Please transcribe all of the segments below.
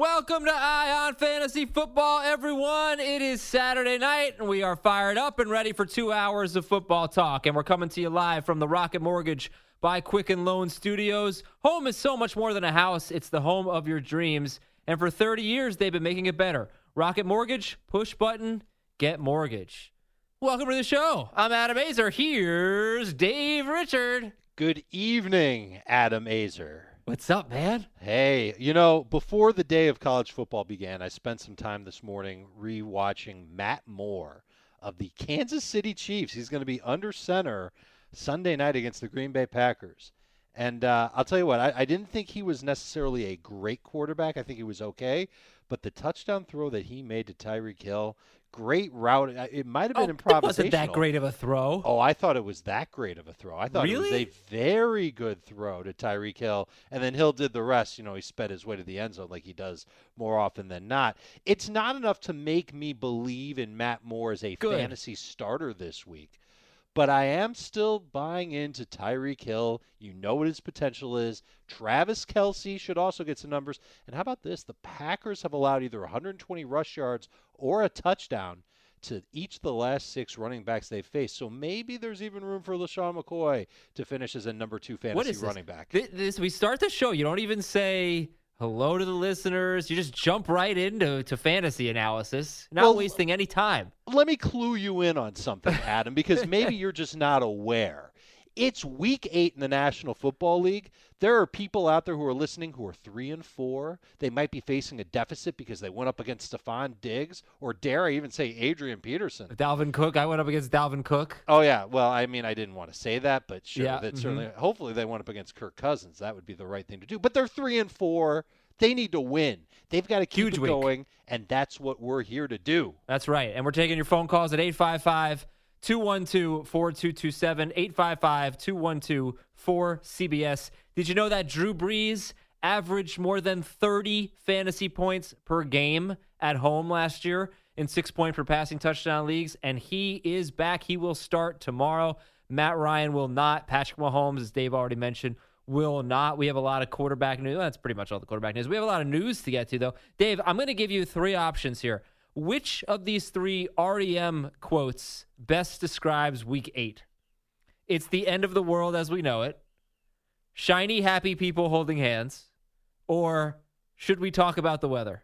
Welcome to Ion Fantasy Football, everyone. It is Saturday night, and we are fired up and ready for 2 hours of football talk. And we're coming to you live from the Rocket Mortgage by Quicken Loan Studios. Home is so much more than a house. It's the home of your dreams. And for 30 years, they've been making it better. Rocket Mortgage, push button, get mortgage. Welcome to the show. I'm Adam Azer. Here's Dave Richard. Good evening, Adam Azer. What's up, man? Hey, you know, before the day of college football began, I spent some time this morning rewatching Matt Moore of the Kansas City Chiefs. He's going to be under center Sunday night against the Green Bay Packers. And I'll tell you what, I didn't think he was necessarily a great quarterback. I think he was okay. But the touchdown throw that he made to Tyreek Hill, great route. It might have been improvisational. It wasn't that great of a throw. Oh, I thought it was that great of a throw. I thought it was a very good throw to Tyreek Hill, and then Hill did the rest. You know, he sped his way to the end zone like he does more often than not. It's not enough to make me believe in Matt Moore as a fantasy starter this week, but I am still buying into Tyreek Hill. You know what his potential is. Travis Kelce should also get some numbers. And how about this? The Packers have allowed either 120 rush yards or a touchdown to each of the last six running backs they've faced. So maybe there's even room for LaShawn McCoy to finish as a number two fantasy running back. We start the show. You don't even say hello to the listeners. You just jump right into fantasy analysis, not wasting any time. Let me clue you in on something, Adam, because maybe you're just not aware. It's week 8 in the National Football League. There are people out there who are listening who are 3-4. They might be facing a deficit because they went up against Stephon Diggs, or dare I even say Adrian Peterson. Dalvin Cook. I went up against Dalvin Cook. Oh, yeah. Well, I mean, I didn't want to say that, but sure. Yeah, that certainly. Hopefully they went up against Kirk Cousins. That would be the right thing to do. But they're 3-4. They need to win. They've got to keep it going, and that's what we're here to do. That's right. And we're taking your phone calls at 855 212-4227, 855-212-4CBS. Did you know that Drew Brees averaged more than 30 fantasy points per game at home last year in 6-point per passing touchdown leagues? And he is back. He will start tomorrow. Matt Ryan will not. Patrick Mahomes, as Dave already mentioned, will not. We have a lot of quarterback news. That's pretty much all the quarterback news. We have a lot of news to get to, though. Dave, I'm going to give you three options here. Which of these three REM quotes best describes week 8? It's the end of the world as we know it, shiny, happy people holding hands, or should we talk about the weather?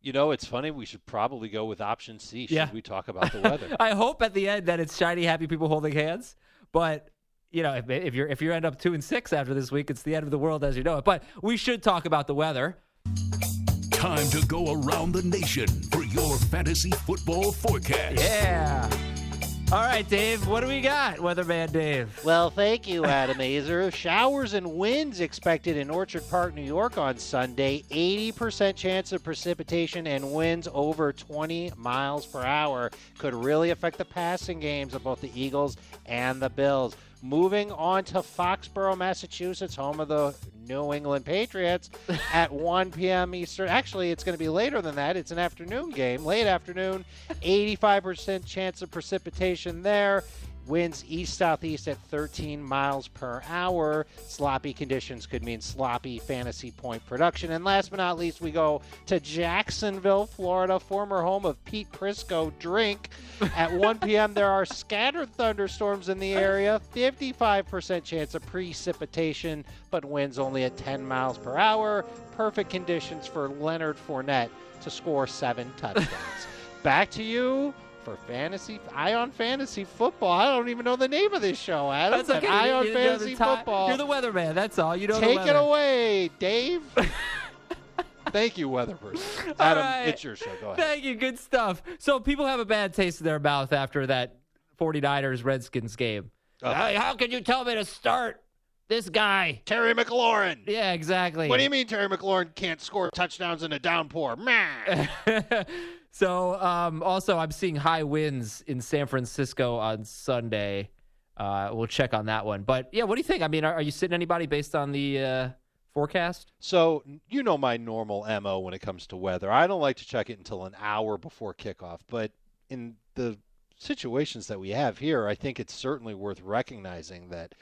You know, it's funny. We should probably go with option C. Should we talk about the weather? I hope at the end that it's shiny, happy people holding hands, but you know, if you end up 2-6 after this week, it's the end of the world as you know it, but we should talk about the weather. Time to go around the nation for your fantasy football forecast. Yeah. All right, Dave, what do we got, Weatherman Dave? Well, thank you, Adam Azer. Showers and winds expected in Orchard Park, New York on Sunday. 80% chance of precipitation and winds over 20 miles per hour. Could really affect the passing games of both the Eagles and the Bills. Moving on to Foxborough, Massachusetts, home of the New England Patriots at 1 p.m. Eastern. Actually, it's going to be later than that. It's an afternoon game, late afternoon. 85% chance of precipitation there. Winds east-southeast at 13 miles per hour. Sloppy conditions could mean sloppy fantasy point production. And last but not least, we go to Jacksonville, Florida, former home of Pete Prisco Drink. At 1 p.m., there are scattered thunderstorms in the area. 55% chance of precipitation, but winds only at 10 miles per hour. Perfect conditions for Leonard Fournette to score 7 touchdowns. Back to you. For fantasy, Ion Fantasy Football. I don't even know the name of this show, Adam. That's okay. Ion Fantasy Football. You're the weatherman. That's all. You know. Take it away, Dave. Thank you, weather person. Adam, right. It's your show. Go ahead. Thank you. Good stuff. So people have a bad taste in their mouth after that 49ers-Redskins game. How can you tell me to start this guy? Terry McLaurin. Yeah, exactly. What do you mean Terry McLaurin can't score touchdowns in a downpour? Man. So, also, I'm seeing high winds in San Francisco on Sunday. We'll check on that one. But, yeah, what do you think? I mean, are you sitting anybody based on the forecast? So, you know my normal MO when it comes to weather. I don't like to check it until an hour before kickoff. But in the situations that we have here, I think it's certainly worth recognizing that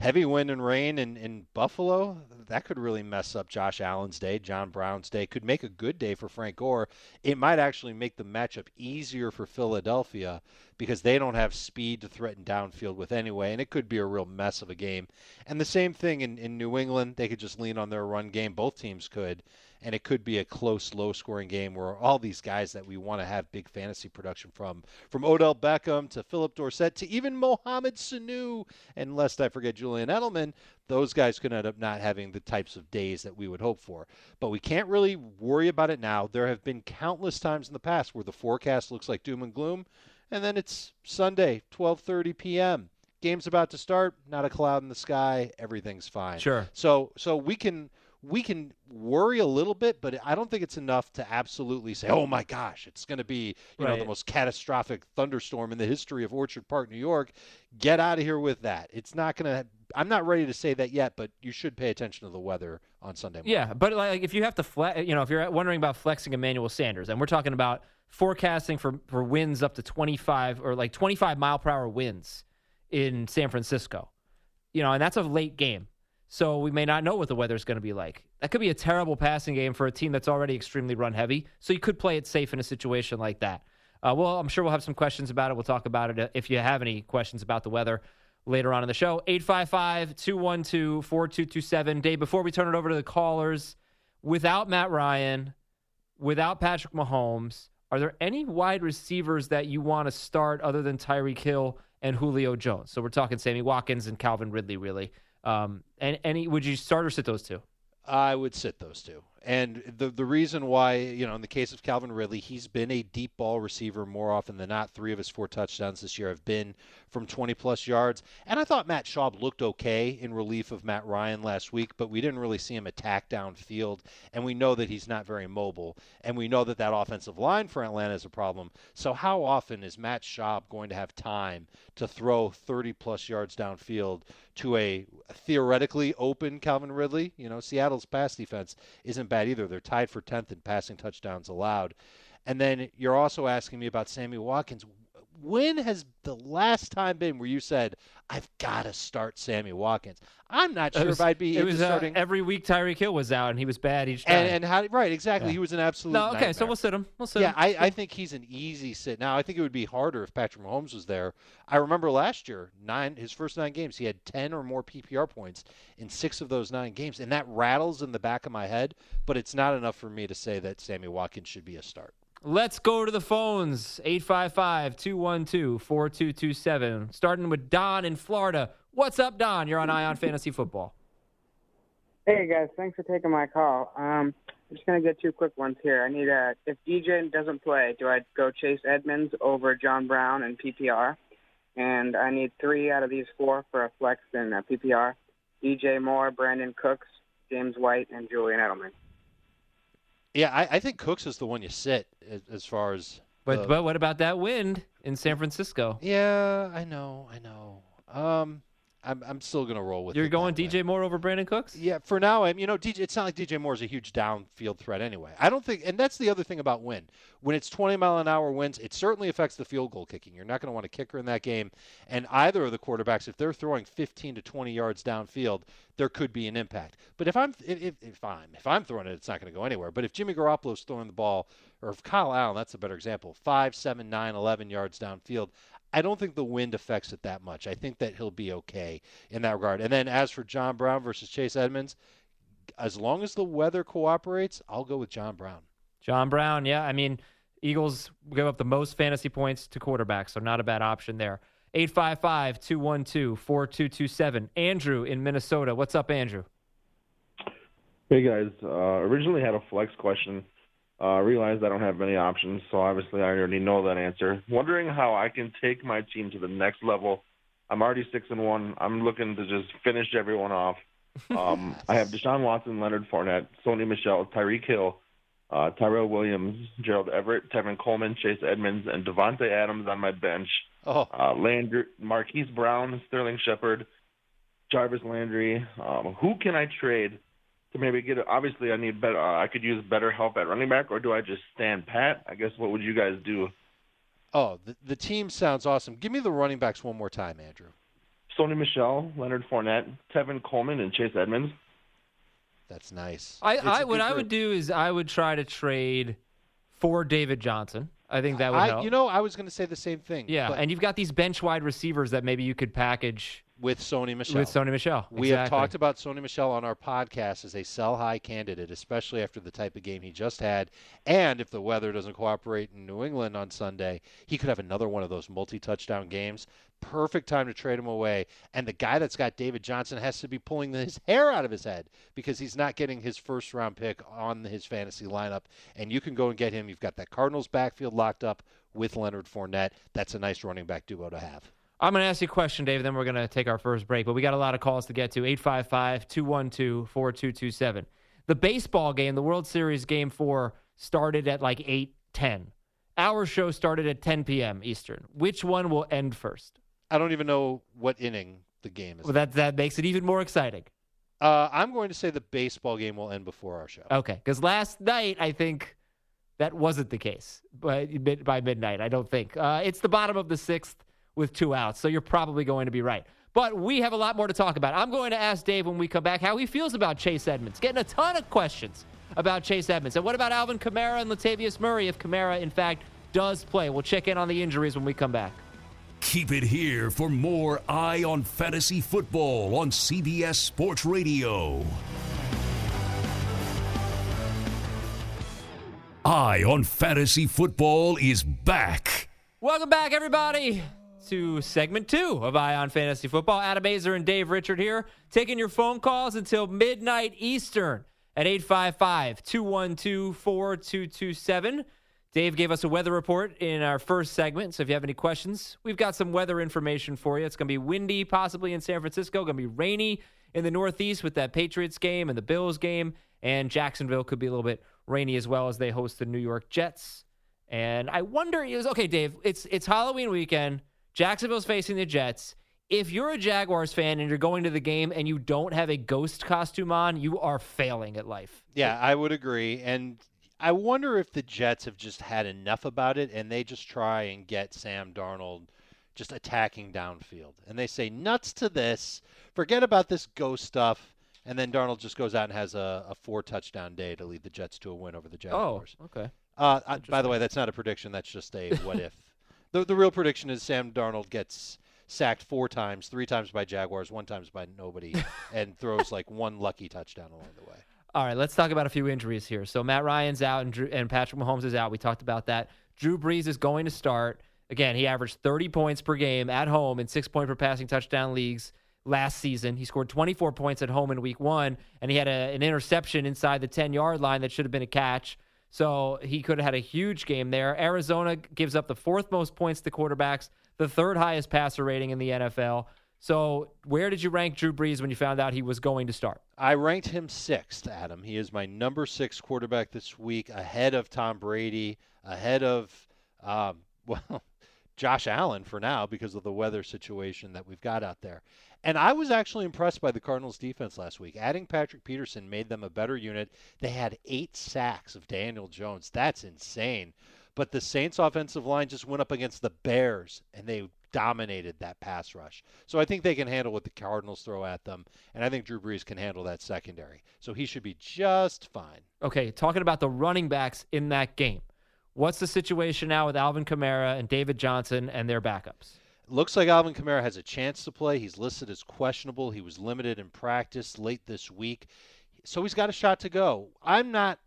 heavy wind and rain in Buffalo, that could really mess up Josh Allen's day, John Brown's day, could make a good day for Frank Gore. It might actually make the matchup easier for Philadelphia because they don't have speed to threaten downfield with anyway, and it could be a real mess of a game. And the same thing in New England. They could just lean on their run game. Both teams could. And it could be a close, low-scoring game where all these guys that we want to have big fantasy production from Odell Beckham to Philip Dorsett to even Mohamed Sanu, and lest I forget Julian Edelman, those guys could end up not having the types of days that we would hope for. But we can't really worry about it now. There have been countless times in the past where the forecast looks like doom and gloom, and then it's Sunday, 12:30 p.m. Game's about to start, not a cloud in the sky, everything's fine. Sure. So we can worry a little bit, but I don't think it's enough to absolutely say, oh, my gosh, it's going to be the most catastrophic thunderstorm in the history of Orchard Park, New York. Get out of here with that. It's not going to – I'm not ready to say that yet, but you should pay attention to the weather on Sunday morning. Yeah, but like if you have to if you're wondering about flexing Emmanuel Sanders, and we're talking about forecasting for winds up to 25 or like 25-mile-per-hour winds in San Francisco, and that's a late game. So we may not know what the weather's going to be like. That could be a terrible passing game for a team that's already extremely run heavy. So you could play it safe in a situation like that. Well, I'm sure we'll have some questions about it. We'll talk about it if you have any questions about the weather later on in the show. 855-212-4227. Dave, before we turn it over to the callers, without Matt Ryan, without Patrick Mahomes, are there any wide receivers that you want to start other than Tyreek Hill and Julio Jones? So we're talking Sammy Watkins and Calvin Ridley, really. And any, would you start or sit those two? I would sit those two. And the reason why, in the case of Calvin Ridley, he's been a deep ball receiver more often than not. 3 of his 4 touchdowns this year have been from 20-plus yards. And I thought Matt Schaub looked okay in relief of Matt Ryan last week, but we didn't really see him attack downfield. And we know that he's not very mobile. And we know that offensive line for Atlanta is a problem. So how often is Matt Schaub going to have time to throw 30-plus yards downfield to a theoretically open Calvin Ridley? Seattle's pass defense isn't bad either. They're tied for 10th in passing touchdowns allowed. And then you're also asking me about Sammy Watkins. When has the last time been where you said, I've got to start Sammy Watkins? I'm not sure if I'd be starting. Every week Tyreek Hill was out, and he was bad each time. Right, exactly. Yeah. He was an absolute nightmare. So we'll sit him. Yeah, I think he's an easy sit. Now, I think it would be harder if Patrick Mahomes was there. I remember last year, his first 9 games, he had 10 or more PPR points in 6 of those 9 games, and that rattles in the back of my head, but it's not enough for me to say that Sammy Watkins should be a start. Let's go to the phones, 855-212-4227. Starting with Don in Florida. What's up, Don? You're on Ion Fantasy Football. Hey, guys. Thanks for taking my call. I'm just going to get 2 quick ones here. I need if DJ doesn't play, do I go Chase Edmonds over John Brown in PPR? And I need 3 out of these 4 for a flex in PPR. DJ Moore, Brandon Cooks, James White, and Julian Edelman. Yeah, I think Cooks is the one you sit as far as... But what about that wind in San Francisco? Yeah, I know. I'm still going to roll with it. You're going DJ Moore over Brandon Cooks? Yeah, for now, DJ. It's not like DJ Moore is a huge downfield threat anyway. I don't think, and that's the other thing about wind. When it's 20-mile-an-hour winds, it certainly affects the field goal kicking. You're not going to want a kicker in that game. And either of the quarterbacks, if they're throwing 15 to 20 yards downfield, there could be an impact. But if I'm throwing it, it's not going to go anywhere. But if Jimmy Garoppolo's throwing the ball, or if Kyle Allen, that's a better example, 5, 7, 9, 11 yards downfield, I don't think the wind affects it that much. I think that he'll be okay in that regard. And then as for John Brown versus Chase Edmonds, as long as the weather cooperates, I'll go with John Brown. John Brown, yeah. Eagles give up the most fantasy points to quarterbacks, so not a bad option there. 855-212-4227. Andrew in Minnesota. What's up, Andrew? Hey, guys. Originally had a flex question. I realized I don't have many options, so obviously I already know that answer. Wondering how I can take my team to the next level. I'm already 6-1. I'm looking to just finish everyone off. I have Deshaun Watson, Leonard Fournette, Sony Michel, Tyreek Hill, Tyrell Williams, Gerald Everett, Tevin Coleman, Chase Edmonds, and Devontae Adams on my bench. Landry, Marquise Brown, Sterling Shepard, Jarvis Landry. Who can I trade? To maybe get obviously, I need better. I could use better help at running back, or do I just stand pat? I guess what would you guys do? Oh, the team sounds awesome. Give me the running backs one more time, Andrew. Sony Michel, Leonard Fournette, Tevin Coleman, and Chase Edmonds. That's nice. What I would do is I would try to trade for David Johnson. I think that would help. You know, I was going to say the same thing. Yeah, and you've got these bench wide receivers that maybe you could package with Sony Michel. We have talked about Sony Michel on our podcast as a sell-high candidate, especially after the type of game he just had. And if the weather doesn't cooperate in New England on Sunday, he could have another one of those multi-touchdown games. Perfect time to trade him away. And the guy that's got David Johnson has to be pulling his hair out of his head because he's not getting his first-round pick on his fantasy lineup. And you can go and get him. You've got that Cardinals backfield locked up with Leonard Fournette. That's a nice running back duo to have. I'm going to ask you a question, Dave, then we're going to take our first break. But we got a lot of calls to get to, 855-212-4227. The baseball game, the World Series Game 4, started at like 8:10. Our show started at 10 p.m. Eastern. Which one will end first? I don't even know what inning the game is. Well, that makes it even more exciting. I'm going to say the baseball game will end before our show. Okay, because last night, I think that wasn't the case by midnight, I don't think. It's the bottom of the sixth. With two outs, so you're probably going to be right. But we have a lot more to talk about. I'm going to ask Dave when we come back how he feels about Chase Edmonds. Getting a ton of questions about Chase Edmonds. And what about Alvin Kamara and Latavius Murray if Kamara, in fact, does play? We'll check in on the injuries when we come back. Keep it here for more Eye on Fantasy Football on CBS Sports Radio. Eye on Fantasy Football is back. Welcome back, everybody, to segment 2 of Eye on Fantasy Football. Adam Azer and Dave Richard here, taking your phone calls until midnight Eastern at 855-212-4227. Dave gave us a weather report in our first segment, so if you have any questions, we've got some weather information for you. It's going to be windy, possibly in San Francisco, going to be rainy in the Northeast with that Patriots game and the Bills game, and Jacksonville could be a little bit rainy as well as they host the New York Jets. And I wonder, okay, Dave, it's Halloween weekend. Jacksonville's facing the Jets. If you're a Jaguars fan and you're going to the game and you don't have a ghost costume on, you are failing at life. Yeah, I would agree. And I wonder if the Jets have just had enough about it and they just try and get Sam Darnold just attacking downfield. And they say, nuts to this. Forget about this ghost stuff. And then Darnold just goes out and has a 4-touchdown day to lead the Jets to a win over the Jaguars. Oh, okay. By the way, that's not a prediction. That's just a what if. The real prediction is Sam Darnold gets sacked 4 times, 3 times by Jaguars, 1 time by nobody, and throws like one lucky touchdown along the way. All right, let's talk about a few injuries here. So Matt Ryan's out and Patrick Mahomes is out. We talked about that. Drew Brees is going to start. Again, he averaged 30 points per game at home in 6-point per passing touchdown leagues last season. He scored 24 points at home in week 1, and he had an interception inside the 10-yard line that should have been a catch. So he could have had a huge game there. Arizona gives up the 4th most points to quarterbacks, the 3rd highest passer rating in the NFL. So where did you rank Drew Brees when you found out he was going to start? I ranked him 6th, Adam. He is my number 6 quarterback this week, ahead of Tom Brady, ahead of, Josh Allen for now because of the weather situation that we've got out there. And I was actually impressed by the Cardinals' defense last week. Adding Patrick Peterson made them a better unit. They had 8 sacks of Daniel Jones. That's insane. But the Saints' offensive line just went up against the Bears, and they dominated that pass rush. So I think they can handle what the Cardinals throw at them, and I think Drew Brees can handle that secondary. So he should be just fine. Okay, talking about the running backs in that game, what's the situation now with Alvin Kamara and David Johnson and their backups? Looks like Alvin Kamara has a chance to play. He's listed as questionable. He was limited in practice late this week. So he's got a shot to go. I'm not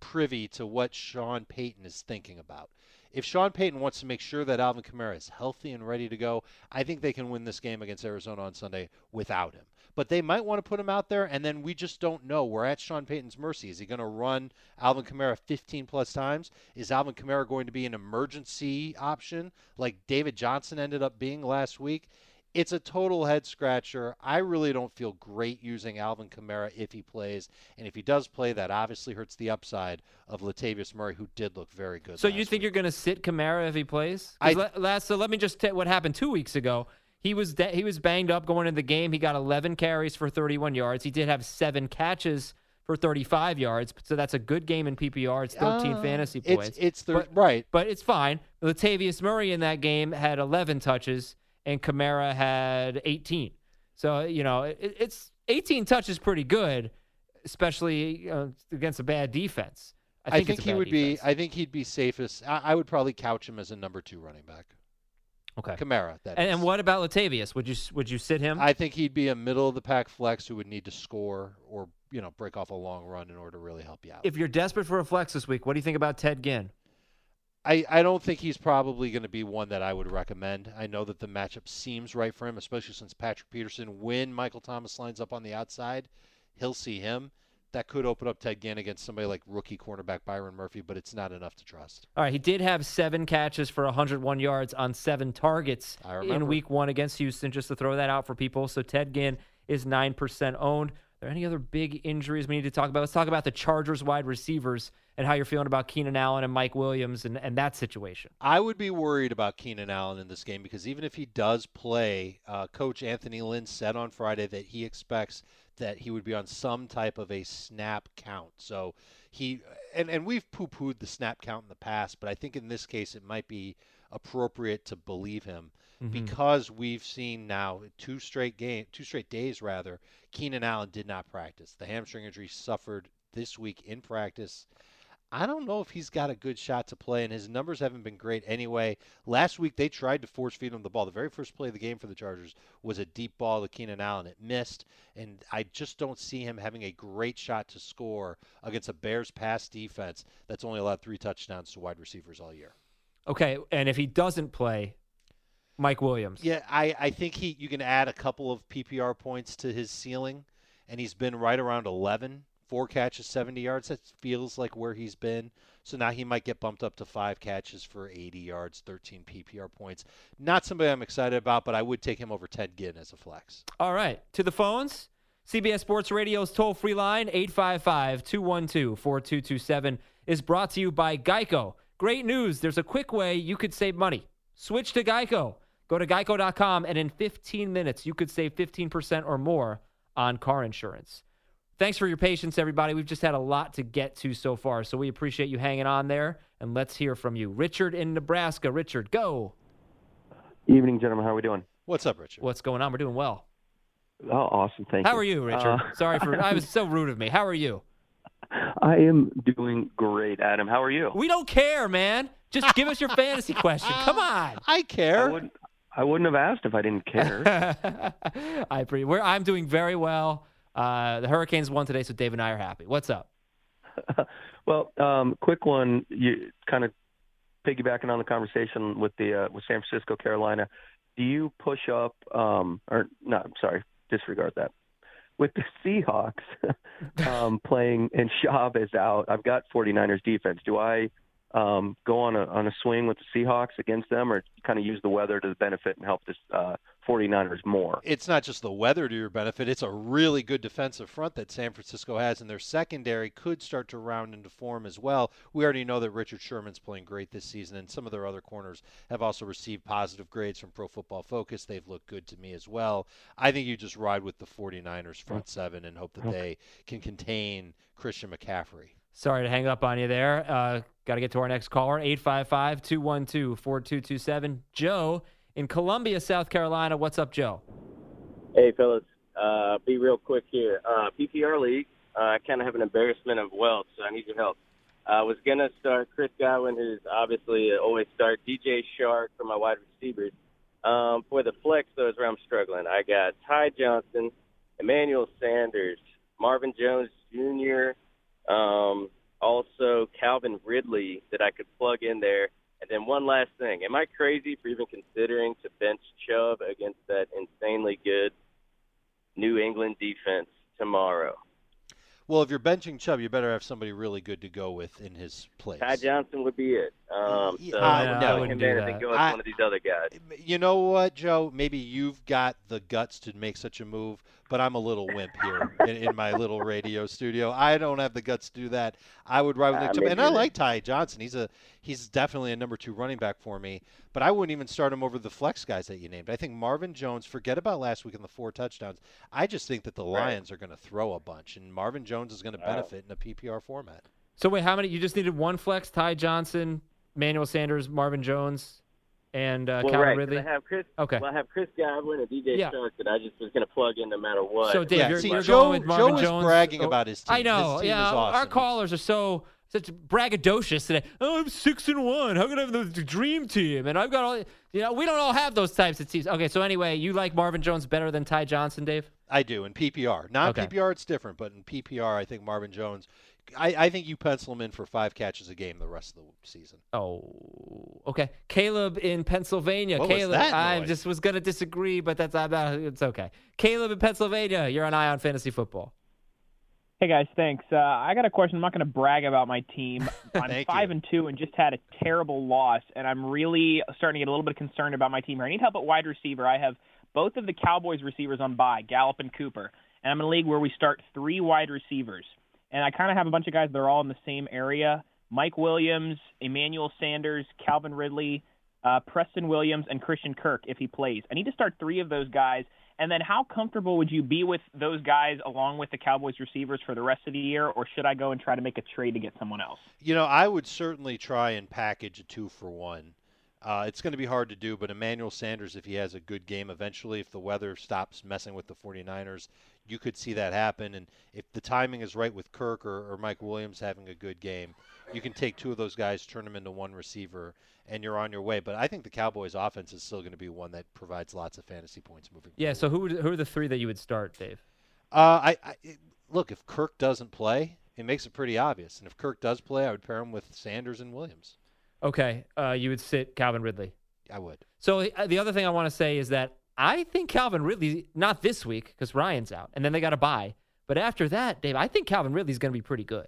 privy to what Sean Payton is thinking about. If Sean Payton wants to make sure that Alvin Kamara is healthy and ready to go, I think they can win this game against Arizona on Sunday without him. But they might want to put him out there, and then we just don't know. We're at Sean Payton's mercy. Is he going to run Alvin Kamara 15-plus times? Is Alvin Kamara going to be an emergency option like David Johnson ended up being last week? It's a total head-scratcher. I really don't feel great using Alvin Kamara if he plays. And if he does play, that obviously hurts the upside of Latavius Murray, who did look very good. So you think you're going to sit Kamara if he plays? So let me just tell you what happened 2 weeks ago. He was banged up going into the game. He got 11 carries for 31 yards. He did have 7 catches for 35 yards, so that's a good game in PPR. It's 13 fantasy points. But it's fine. Latavius Murray in that game had 11 touches, and Kamara had 18. So, you know, it's 18 touches pretty good, especially against a bad defense. I think he would defense. Be. I think he'd be safest. I would probably couch him as a number 2 running back. Okay, Kamara. And what about Latavius? Would you sit him? I think he'd be a middle of the pack flex who would need to score or break off a long run in order to really help you out. If you're desperate for a flex this week, what do you think about Ted Ginn? I don't think he's probably going to be one that I would recommend. I know that the matchup seems right for him, especially since Patrick Peterson, when Michael Thomas lines up on the outside, he'll see him. That could open up Ted Ginn against somebody like rookie cornerback Byron Murphy, but it's not enough to trust. All right, he did have 7 catches for 101 yards on 7 targets in Week 1 against Houston, just to throw that out for people. So Ted Ginn is 9% owned. Are there any other big injuries we need to talk about? Let's talk about the Chargers wide receivers and how you're feeling about Keenan Allen and Mike Williams and that situation. I would be worried about Keenan Allen in this game because even if he does play, Coach Anthony Lynn said on Friday that he expects that he would be on some type of a snap count. So he and we've poo-pooed the snap count in the past, but I think in this case it might be appropriate to believe him because we've seen now two straight days, Keenan Allen did not practice. The hamstring injury suffered this week in practice. I don't know if he's got a good shot to play, and his numbers haven't been great anyway. Last week, they tried to force feed him the ball. The very first play of the game for the Chargers was a deep ball to Keenan Allen. It missed, and I just don't see him having a great shot to score against a Bears pass defense that's only allowed 3 touchdowns to wide receivers all year. Okay, and if he doesn't play, Mike Williams. Yeah, I think you can add a couple of PPR points to his ceiling, and he's been right around 11. 4 catches, 70 yards. That feels like where he's been. So now he might get bumped up to 5 catches for 80 yards, 13 PPR points. Not somebody I'm excited about, but I would take him over Ted Ginn as a flex. All right. To the phones. CBS Sports Radio's toll-free line, 855-212-4227, is brought to you by Geico. Great news. There's a quick way you could save money. Switch to Geico. Go to geico.com, and in 15 minutes, you could save 15% or more on car insurance. Thanks for your patience, everybody. We've just had a lot to get to so far, so we appreciate you hanging on there, and let's hear from you. Richard in Nebraska. Richard, go. Evening, gentlemen. How are we doing? What's up, Richard? What's going on? We're doing well. Oh, awesome. Thank you. How are you, Richard? I was so rude of me. How are you? I am doing great, Adam. How are you? We don't care, man. Just give us your fantasy question. Come on. I care. I wouldn't have asked if I didn't care. I'm doing very well. The Hurricanes won today, so Dave and I are happy. What's up? Well, quick one. You kind of piggybacking on the conversation with San Francisco, Carolina. Do you push up? Disregard that. With the Seahawks playing and Schaub is out, I've got 49ers defense. Do I go on a swing with the Seahawks against them, or kind of use the weather to the benefit and help this 49ers more? It's not just the weather to your benefit. It's a really good defensive front that San Francisco has, and their secondary could start to round into form as well. We already know that Richard Sherman's playing great this season, and some of their other corners have also received positive grades from Pro Football Focus. They've looked good to me as well. I think you just ride with the 49ers front seven and hope that they can contain Christian McCaffrey. Sorry to hang up on you there. Got to get to our next caller, 855-212-4227. Joe in Columbia, South Carolina. What's up, Joe? Hey, fellas. Be real quick here. PPR League, I kind of have an embarrassment of wealth, so I need your help. I was going to start Chris Godwin, who's obviously always start, DJ Shark for my wide receivers. For the flex, though, is where I'm struggling. I got Ty Johnson, Emmanuel Sanders, Marvin Jones Jr., also Calvin Ridley that I could plug in there. And then one last thing. Am I crazy for even considering to bench Chubb against that insanely good New England defense tomorrow? Well, if you're benching Chubb, you better have somebody really good to go with in his place. Ty Johnson would be it. I wouldn't do that. One of these other guys. You know what, Joe? Maybe you've got the guts to make such a move, but I'm a little wimp here in my little radio studio. I don't have the guts to do that. I would ride with Nick Chubb. And I like Ty Johnson. He's definitely a number 2 running back for me, but I wouldn't even start him over the flex guys that you named. I think Marvin Jones, forget about last week and the 4 touchdowns. I just think that the Lions are going to throw a bunch, and Marvin Jones is going to benefit in a PPR format. So wait, how many? You just needed one flex, Ty Johnson, Emmanuel Sanders, Marvin Jones. and Calvin Ridley. Well, I have Chris Godwin and DJ Shark that I just was going to plug in no matter what. So, Dave, you're going with Marvin Jones. Joe is bragging about his team. I know. His team is awesome. Our callers are so braggadocious today. Oh, I'm 6-1. How can I have the dream team? And I've got all. You know, we don't all have those types of teams. Okay, so anyway, you like Marvin Jones better than Ty Johnson, Dave? I do in PPR. PPR, it's different, but in PPR, I think Marvin Jones. I think you pencil him in for 5 catches a game the rest of the season. Oh, okay. Caleb in Pennsylvania. What Caleb, was that noise? I just was going to disagree, but it's okay. Caleb in Pennsylvania, you're on Ion Fantasy Football. Hey, guys, thanks. I got a question. I'm not going to brag about my team. I'm 5-2 and just had a terrible loss, and I'm really starting to get a little bit concerned about my team here. I need help at wide receiver. I have both of the Cowboys receivers on bye, Gallup and Cooper, and I'm in a league where we start 3 wide receivers. And I kind of have a bunch of guys that are all in the same area. Mike Williams, Emmanuel Sanders, Calvin Ridley, Preston Williams, and Christian Kirk if he plays. I need to start 3 of those guys. And then how comfortable would you be with those guys along with the Cowboys receivers for the rest of the year, or should I go and try to make a trade to get someone else? You know, I would certainly try and package a 2-for-1. It's going to be hard to do, but Emmanuel Sanders, if he has a good game eventually, if the weather stops messing with the 49ers, you could see that happen. And if the timing is right with Kirk or Mike Williams having a good game, you can take 2 of those guys, turn them into 1 receiver, and you're on your way. But I think the Cowboys offense is still going to be one that provides lots of fantasy points moving forward. Yeah, so who are the 3 that you would start, Dave? Look, if Kirk doesn't play, it makes it pretty obvious. And if Kirk does play, I would pair him with Sanders and Williams. Okay, you would sit Calvin Ridley. I would. So the other thing I want to say is that I think Calvin Ridley, not this week because Ryan's out, and then they got a bye. But after that, Dave, I think Calvin Ridley's going to be pretty good.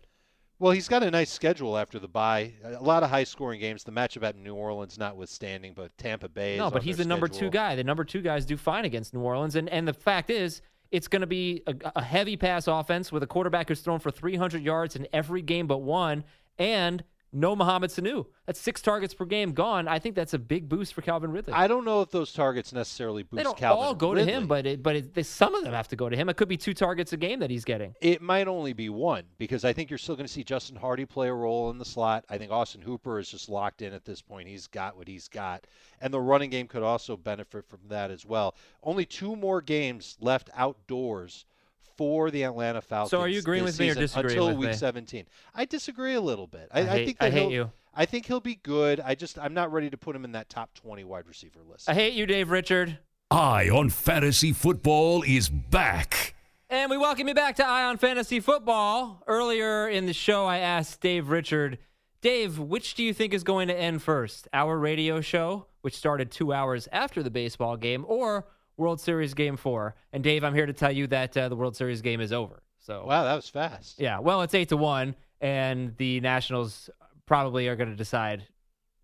Well, he's got a nice schedule after the bye. A lot of high-scoring games. The matchup at New Orleans notwithstanding, but Tampa Bay is on their schedule. No, but he's the number 2 guy. The number 2 guys do fine against New Orleans, and the fact is it's going to be a heavy pass offense with a quarterback who's thrown for 300 yards in every game but one, and no Mohamed Sanu. That's 6 targets per game gone. I think that's a big boost for Calvin Ridley. I don't know if those targets necessarily boost Calvin Ridley. They don't all go to him, but some of them have to go to him. It could be 2 targets a game that he's getting. It might only be 1 because I think you're still going to see Justin Hardy play a role in the slot. I think Austin Hooper is just locked in at this point. He's got what he's got. And the running game could also benefit from that as well. Only 2 more games left outdoors for the Atlanta Falcons. So are you agreeing with me or disagreeing with me? Until week 17. I disagree a little bit. I hate you. I think he'll be good. I'm not ready to put him in that top 20 wide receiver list. I hate you, Dave Richard. Eye on Fantasy Football is back. And we welcome you back to Eye on Fantasy Football. Earlier in the show, I asked Dave Richard, Dave, which do you think is going to end first? Our radio show, which started 2 hours after the baseball game, or World Series Game 4. And, Dave, I'm here to tell you that the World Series game is over. So wow, that was fast. Yeah, well, it's 8-1, and the Nationals probably are going to decide,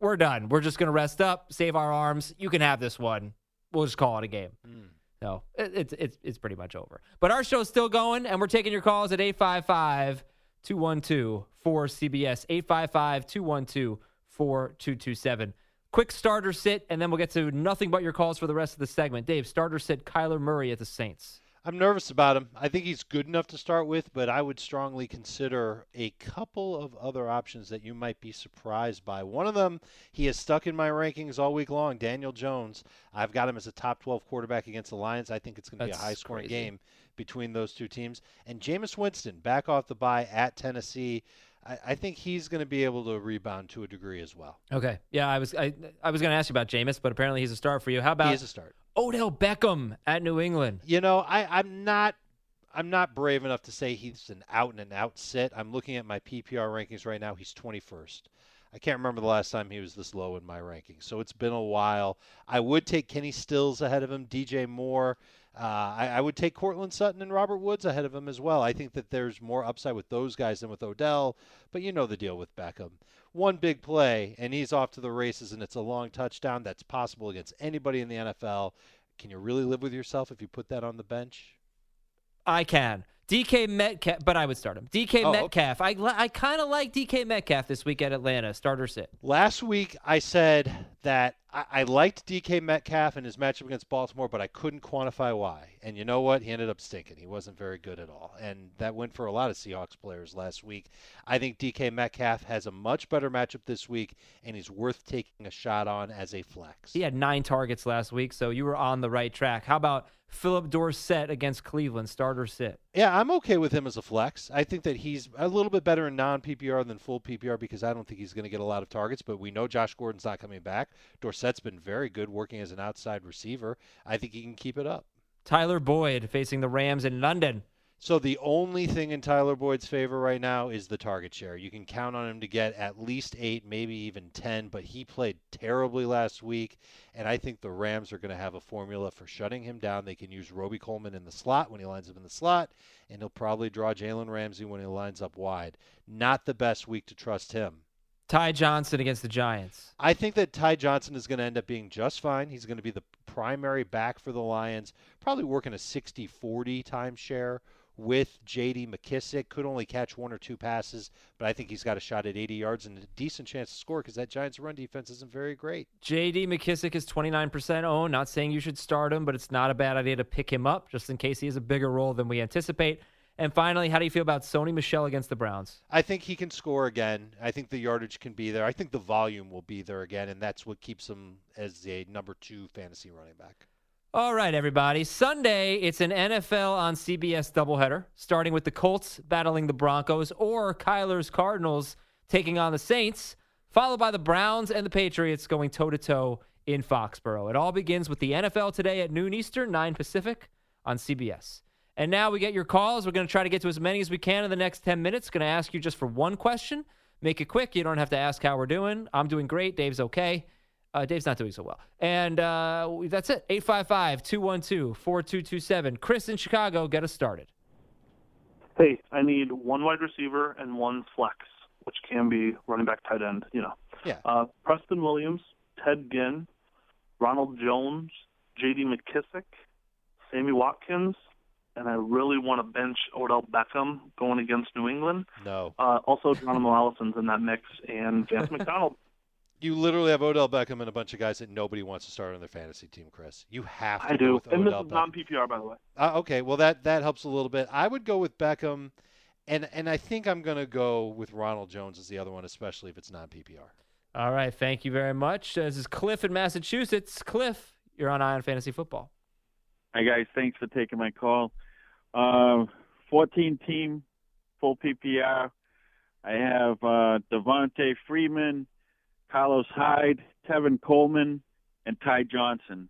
we're done. We're just going to rest up, save our arms. You can have this one. We'll just call it a game. So it's pretty much over. But our show's still going, and we're taking your calls at 855-212-4CBS, 855-212-4227. Quick starter sit, and then we'll get to nothing but your calls for the rest of the segment. Dave, starter sit Kyler Murray at the Saints. I'm nervous about him. I think he's good enough to start with, but I would strongly consider a couple of other options that you might be surprised by. One of them, he has stuck in my rankings all week long, Daniel Jones. I've got him as a top 12 quarterback against the Lions. I think it's going to be a high-scoring game between those 2 teams. And Jameis Winston, back off the bye at Tennessee. I think he's going to be able to rebound to a degree as well. Okay. Yeah, I was going to ask you about Jameis, but apparently he's a star for you. How about Odell Beckham at New England? You know, I'm not brave enough to say he's an out-and-out sit. I'm looking at my PPR rankings right now. He's 21st. I can't remember the last time he was this low in my rankings, so it's been a while. I would take Kenny Stills ahead of him, DJ Moore. I would take Cortland Sutton and Robert Woods ahead of him as well. I think that there's more upside with those guys than with Odell, but you know the deal with Beckham. One big play, and he's off to the races, and it's a long touchdown. That's possible against anybody in the NFL. Can you really live with yourself if you put that on the bench? I can. DK Metcalf, but I would start him. DK Metcalf. Okay. I kind of like DK Metcalf this week at Atlanta. Starter sit. Last week I said that I liked DK Metcalf in his matchup against Baltimore, but I couldn't quantify why. And you know what? He ended up stinking. He wasn't very good at all. And that went for a lot of Seahawks players last week. I think DK Metcalf has a much better matchup this week, and he's worth taking a shot on as a flex. He had 9 targets last week, so you were on the right track. How about Philip Dorsett against Cleveland, starter sit? Yeah, I'm okay with him as a flex. I think that he's a little bit better in non-PPR than full PPR because I don't think he's going to get a lot of targets, but we know Josh Gordon's not coming back. Dorsett's been very good working as an outside receiver. I think he can keep it up. Tyler Boyd facing the Rams in London. So the only thing in Tyler Boyd's favor right now is the target share. You can count on him to get at least 8, maybe even 10, but he played terribly last week, and I think the Rams are going to have a formula for shutting him down. They can use Roby Coleman in the slot when he lines up in the slot, and he'll probably draw Jalen Ramsey when he lines up wide. Not the best week to trust him. Ty Johnson against the Giants. I think that Ty Johnson is going to end up being just fine. He's going to be the primary back for the Lions, probably working a 60-40 timeshare with J.D. McKissick. Could only catch 1 or 2 passes, but I think he's got a shot at 80 yards and a decent chance to score because that Giants run defense isn't very great. J.D. McKissick is 29% owned. Not saying you should start him, but it's not a bad idea to pick him up just in case he has a bigger role than we anticipate. And finally, how do you feel about Sony Michel against the Browns? I think he can score again. I think the yardage can be there. I think the volume will be there again, and that's what keeps him as a number 2 fantasy running back. All right, everybody. Sunday, it's an NFL on CBS doubleheader, starting with the Colts battling the Broncos or Kyler's Cardinals taking on the Saints, followed by the Browns and the Patriots going toe-to-toe in Foxborough. It all begins with the NFL today at noon Eastern, 9 Pacific on CBS. And now we get your calls. We're going to try to get to as many as we can in the next 10 minutes. Going to ask you just for one question. Make it quick. You don't have to ask how we're doing. I'm doing great. Dave's okay. Dave's not doing so well. And that's it. 855-212-4227. Chris in Chicago, get us started. Hey, I need 1 wide receiver and 1 flex, which can be running back, tight end, you know. Yeah. Preston Williams, Ted Ginn, Ronald Jones, J.D. McKissick, Sammy Watkins, and I really want to bench Odell Beckham going against New England. No. Also, Geronimo Allison's in that mix, and Vance McDonald. You literally have Odell Beckham and a bunch of guys that nobody wants to start on their fantasy team, Chris. You have to go with Odell Beckham. I do, and this is non-PPR, by the way. Okay, well, that helps a little bit. I would go with Beckham, and I think I'm going to go with Ronald Jones as the other one, especially if it's non-PPR. All right, thank you very much. This is Cliff in Massachusetts. Cliff, you're on Ion Fantasy Football. Hi, guys. Thanks for taking my call. 14-team, full PPR. I have Devontae Freeman, Carlos Hyde, Tevin Coleman, and Ty Johnson.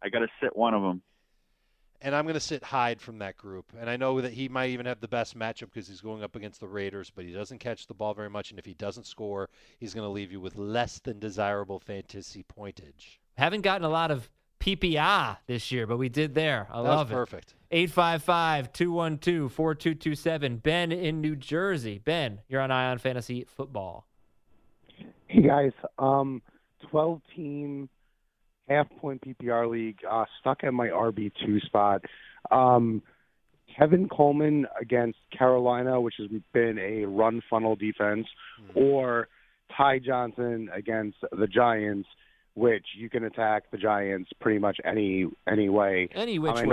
I got to sit one of them. And I'm going to sit Hyde from that group. And I know that he might even have the best matchup because he's going up against the Raiders, but he doesn't catch the ball very much. And if he doesn't score, he's going to leave you with less than desirable fantasy pointage. Haven't gotten a lot of PPR this year, but we did there. I love it. That was perfect. 855-212-4227. Ben in New Jersey. Ben, you're on Ion Fantasy Football. Hey, guys, 12-team half-point PPR league, stuck at my RB2 spot. Kevin Coleman against Carolina, which has been a run-funnel defense, or Ty Johnson against the Giants, which you can attack the Giants pretty much any way. Any which way.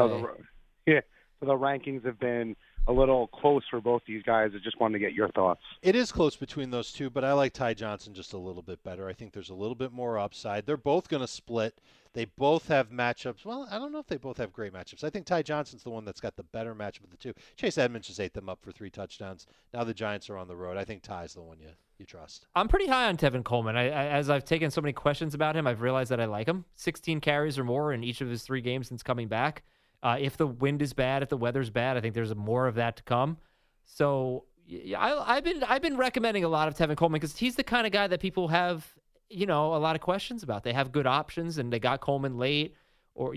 So the rankings have been a little close for both these guys. I just wanted to get your thoughts. It is close between those two, but I like Ty Johnson just a little bit better. I think there's a little bit more upside. They're both going to split. They both have matchups. Well, I don't know if they both have great matchups. I think Ty Johnson's the one that's got the better matchup of the two. Chase Edmonds just ate them up for 3 touchdowns. Now the Giants are on the road. I think Ty's the one you trust. I'm pretty high on Tevin Coleman. As I've taken so many questions about him, I've realized that I like him. 16 carries or more in each of his 3 games since coming back. If the wind is bad, if the weather's bad, I think there's more of that to come. So yeah, I've been recommending a lot of Tevin Coleman because he's the kind of guy that people have, a lot of questions about. They have good options, and they got Coleman late, or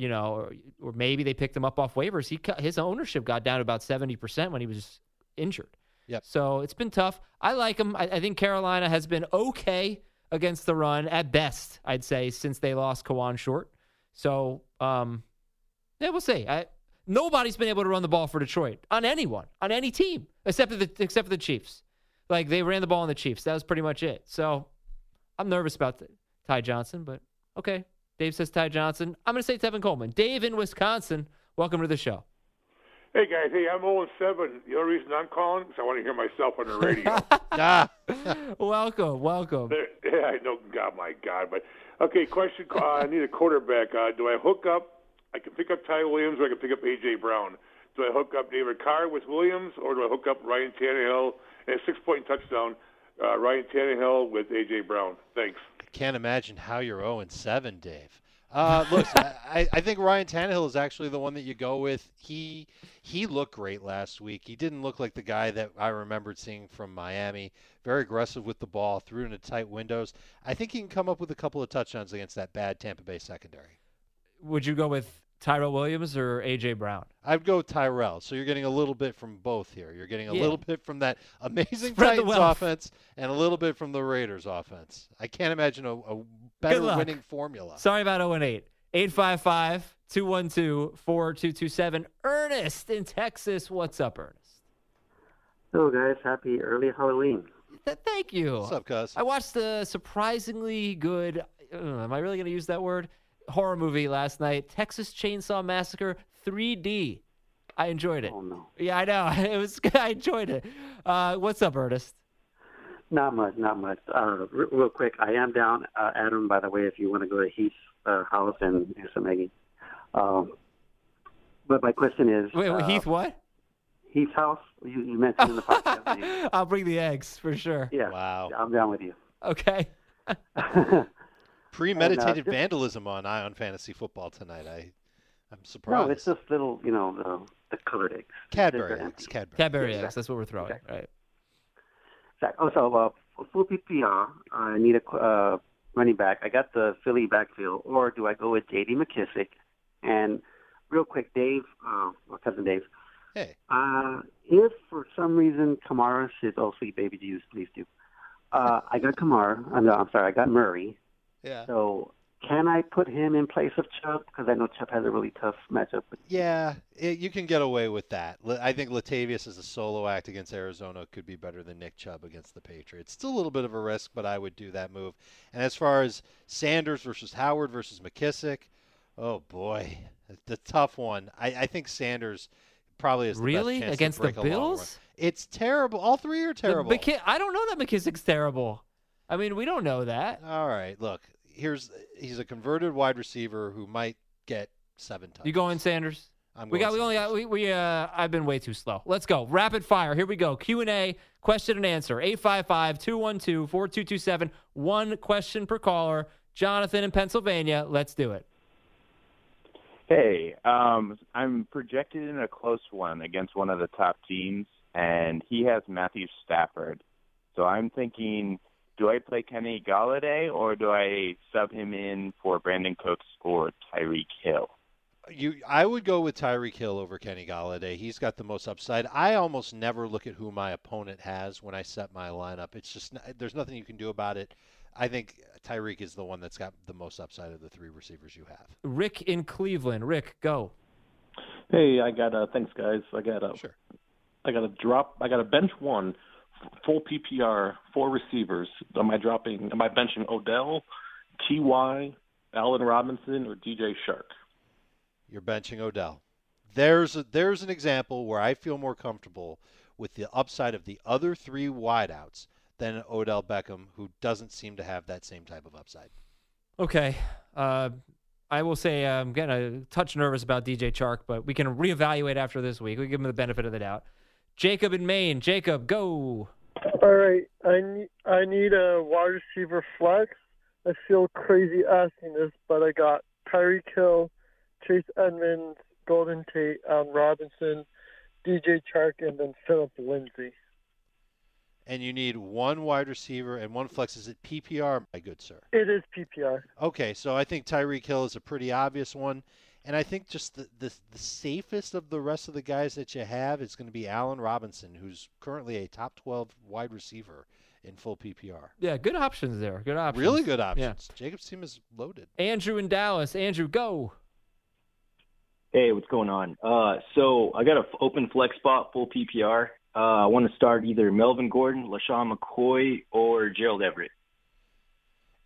maybe they picked him up off waivers. His ownership got down to about 70% when he was injured. Yep. So it's been tough. I like him. I think Carolina has been okay against the run at best, I'd say, since they lost Kawan Short. So. Yeah, we'll see. Nobody's been able to run the ball for Detroit on anyone, on any team, except for the Chiefs. Like, they ran the ball on the Chiefs. That was pretty much it. So I'm nervous about Ty Johnson, but okay. Dave says Ty Johnson. I'm going to say Tevin Coleman. Dave in Wisconsin, welcome to the show. Hey, guys. Hey, I'm 0-7. The only reason I'm calling is I want to hear myself on the radio. Welcome. There, yeah, I know. God, my God. But, okay, question. I need a quarterback. Do I hook up? I can pick up Ty Williams or I can pick up A.J. Brown. Do I hook up David Carr with Williams or do I hook up Ryan Tannehill and a 6-point touchdown? Ryan Tannehill with A.J. Brown. Thanks. I can't imagine how you're 0-7, Dave. Look, I think Ryan Tannehill is actually the one that you go with. He looked great last week. He didn't look like the guy that I remembered seeing from Miami. Very aggressive with the ball, threw into tight windows. I think he can come up with a couple of touchdowns against that bad Tampa Bay secondary. Would you go with Tyrell Williams or A.J. Brown? I'd go with Tyrell. So you're getting a little bit from both here. You're getting a little bit from that amazing Titans offense and a little bit from the Raiders offense. I can't imagine a better winning formula. Sorry about 0-8. 855-212-4227. Ernest in Texas. What's up, Ernest? Hello, guys. Happy early Halloween. Thank you. What's up, guys? I watched the surprisingly good, am I really going to use that word? Horror movie last night, Texas Chainsaw Massacre 3D. I enjoyed it. Oh, no. Yeah, I know. It was. I enjoyed it. What's up, Ernest? Not much. Real quick, I am down, Adam, by the way, if you want to go to Heath's house and do some egging. But my question is... Wait, Heath what? Heath's house. You mentioned in the podcast. I'll bring the eggs for sure. Yeah. Wow. I'm down with you. Okay. Premeditated vandalism on Ion Fantasy Football tonight. I'm surprised. No, it's just little, the colored eggs. Cadbury eggs. That's what we're throwing. Exactly. Right. Exactly. Also, full PPR, I need a running back. I got the Philly backfield. Or do I go with J.D. McKissick? And real quick, Dave, or Cousin Dave. Hey. If for some reason Kamara says, oh, sweet baby Jesus, please do. I got Kamara. I got Murray. Yeah. So can I put him in place of Chubb? Because I know Chubb has a really tough matchup. Yeah, you can get away with that. I think Latavius as a solo act against Arizona could be better than Nick Chubb against the Patriots. Still a little bit of a risk, but I would do that move. And as far as Sanders versus Howard versus McKissick, oh, boy, the tough one. I think Sanders probably has the best chance against to break the Bills. It's terrible. All three are terrible. I don't know that McKissick's terrible. I mean, we don't know that. All right, look. He's a converted wide receiver who might get 7 touchdowns. You going Sanders? I've been way too slow. Let's go. Rapid fire. Here we go. Q&A, question and answer. 855-212-4227. One question per caller. Jonathan in Pennsylvania. Let's do it. Hey, I'm projected in a close one against one of the top teams, and he has Matthew Stafford. So I'm thinking, do I play Kenny Golladay or do I sub him in for Brandon Cooks or Tyreek Hill? I would go with Tyreek Hill over Kenny Golladay. He's got the most upside. I almost never look at who my opponent has when I set my lineup. It's just there's nothing you can do about it. I think Tyreek is the one that's got the most upside of the three receivers you have. Rick in Cleveland. Rick, go. Hey, I got thanks, guys. I got a drop. I got a bench one. Full PPR, 4 receivers. Am I benching Odell, T.Y., Allen Robinson, or DJ Shark? You're benching Odell. There's an example where I feel more comfortable with the upside of the other 3 wideouts than Odell Beckham, who doesn't seem to have that same type of upside. Okay. I will say I'm getting a touch nervous about DJ Shark, but we can reevaluate after this week. We give him the benefit of the doubt. Jacob in Maine. Jacob, go. All right. I need a wide receiver flex. I feel crazy asking this, but I got Tyreek Hill, Chase Edmonds, Golden Tate, Robinson, DJ Chark, and then Philip Lindsay. And you need 1 wide receiver and 1 flex. Is it PPR, my good sir? It is PPR. Okay, so I think Tyreek Hill is a pretty obvious one. And I think just the safest of the rest of the guys that you have is going to be Allen Robinson, who's currently a top 12 wide receiver in full PPR. Yeah, good options there. Good options. Really good options. Yeah. Jacob's team is loaded. Andrew in Dallas. Andrew, go. Hey, what's going on? So I got an open flex spot, full PPR. I want to start either Melvin Gordon, LaShawn McCoy, or Gerald Everett.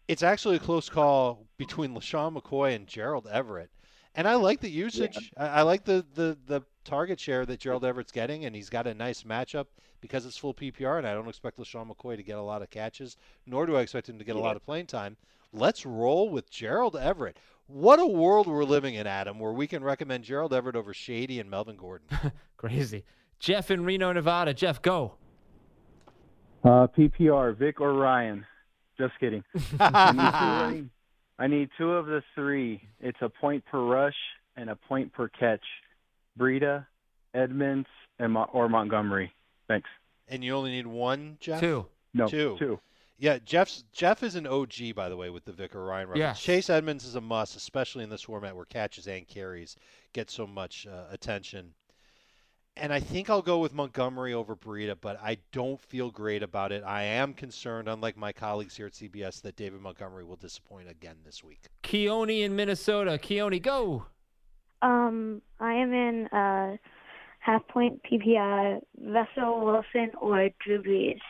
It's actually a close call between LaShawn McCoy and Gerald Everett. And I like the usage. Yeah. I like the target share that Gerald Everett's getting, and he's got a nice matchup because it's full PPR, and I don't expect LaShawn McCoy to get a lot of catches, nor do I expect him to get a lot of playing time. Let's roll with Gerald Everett. What a world we're living in, Adam, where we can recommend Gerald Everett over Shady and Melvin Gordon. Crazy. Jeff in Reno, Nevada. Jeff, go. PPR, Vic or Ryan. Just kidding. I need two of the three. It's a point per rush and a point per catch. Breida, Edmonds, or Montgomery. Thanks. And you only need one, Jeff? Two. No, two. Yeah, Jeff is an OG, by the way, with the Vic or Ryan reference. Yeah. Chase Edmonds is a must, especially in this format where catches and carries get so much attention. And I think I'll go with Montgomery over Breida, but I don't feel great about it. I am concerned, unlike my colleagues here at CBS, that David Montgomery will disappoint again this week. Keone in Minnesota. Keone, go. I am in half-point PPR, Russell Wilson or Drew Brees.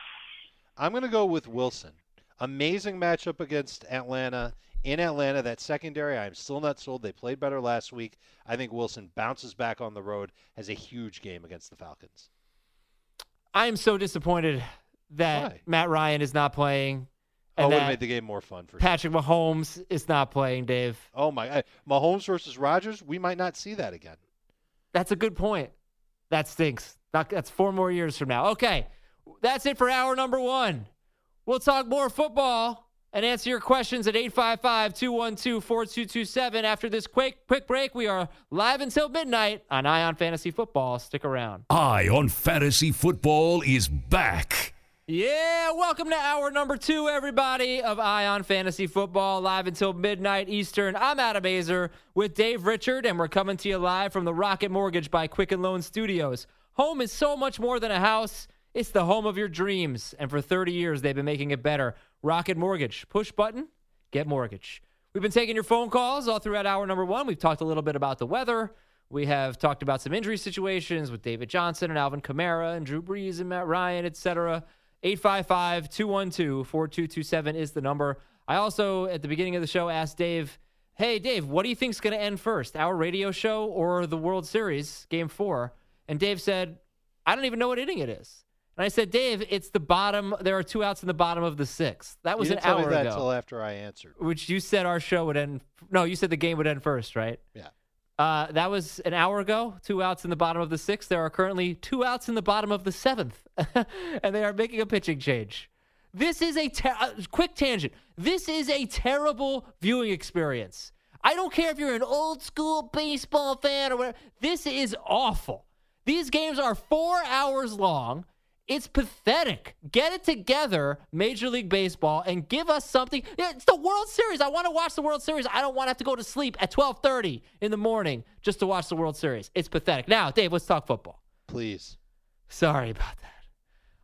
I'm going to go with Wilson. Amazing matchup against Atlanta. In Atlanta, that secondary, I'm still not sold. They played better last week. I think Wilson bounces back on the road, has a huge game against the Falcons. I am so disappointed that Matt Ryan is not playing. Oh, would have made the game more fun for Patrick Mahomes is not playing, Dave. Oh, my. Mahomes versus Rodgers, we might not see that again. That's a good point. That stinks. That's 4 more years from now. Okay, that's it for hour number 1. We'll talk more football and answer your questions at 855-212-4227. After this quick break, we are live until midnight on Ion Fantasy Football. Stick around. Ion Fantasy Football is back. Yeah, welcome to hour number 2, everybody, of Ion Fantasy Football, live until midnight Eastern. I'm Adam Azer with Dave Richard, and we're coming to you live from the Rocket Mortgage by Quicken Loan Studios. Home is so much more than a house. It's the home of your dreams, and for 30 years, they've been making it better. Rocket Mortgage. Push button, get mortgage. We've been taking your phone calls all throughout hour number 1. We've talked a little bit about the weather. We have talked about some injury situations with David Johnson and Alvin Kamara and Drew Brees and Matt Ryan, etc. 855-212-4227 is the number. I also, at the beginning of the show, asked Dave, hey, Dave, what do you think's going to end first, our radio show or the World Series, Game 4? And Dave said, I don't even know what inning it is. And I said, Dave, it's the bottom. There are 2 outs in the bottom of the 6th. That was an hour ago. You didn't tell me that until after I answered. Which you said our show would end. No, you said the game would end first, right? Yeah. That was an hour ago, 2 outs in the bottom of the 6th. There are currently 2 outs in the bottom of the 7th. And they are making a pitching change. This is a quick tangent. This is a terrible viewing experience. I don't care if you're an old school baseball fan or whatever. This is awful. These games are 4 hours long. It's pathetic. Get it together, Major League Baseball, and give us something. It's the World Series. I want to watch the World Series. I don't want to have to go to sleep at 12:30 in the morning just to watch the World Series. It's pathetic. Now, Dave, let's talk football. Please. Sorry about that.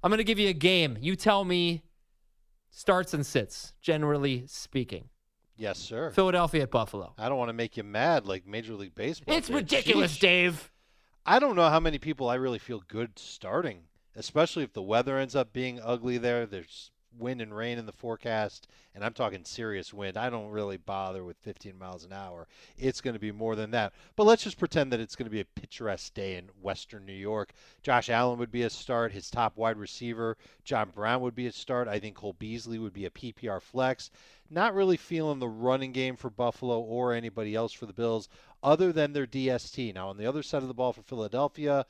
I'm going to give you a game. You tell me starts and sits, generally speaking. Yes, sir. Philadelphia at Buffalo. I don't want to make you mad like Major League Baseball. It's ridiculous, Dave. I don't know how many people I really feel good starting, especially if the weather ends up being ugly there. There's wind and rain in the forecast, and I'm talking serious wind. I don't really bother with 15 miles an hour. It's going to be more than that. But let's just pretend that it's going to be a picturesque day in Western New York. Josh Allen would be a start. His top wide receiver, John Brown, would be a start. I think Cole Beasley would be a PPR flex. Not really feeling the running game for Buffalo or anybody else for the Bills other than their DST. Now, on the other side of the ball for Philadelphia,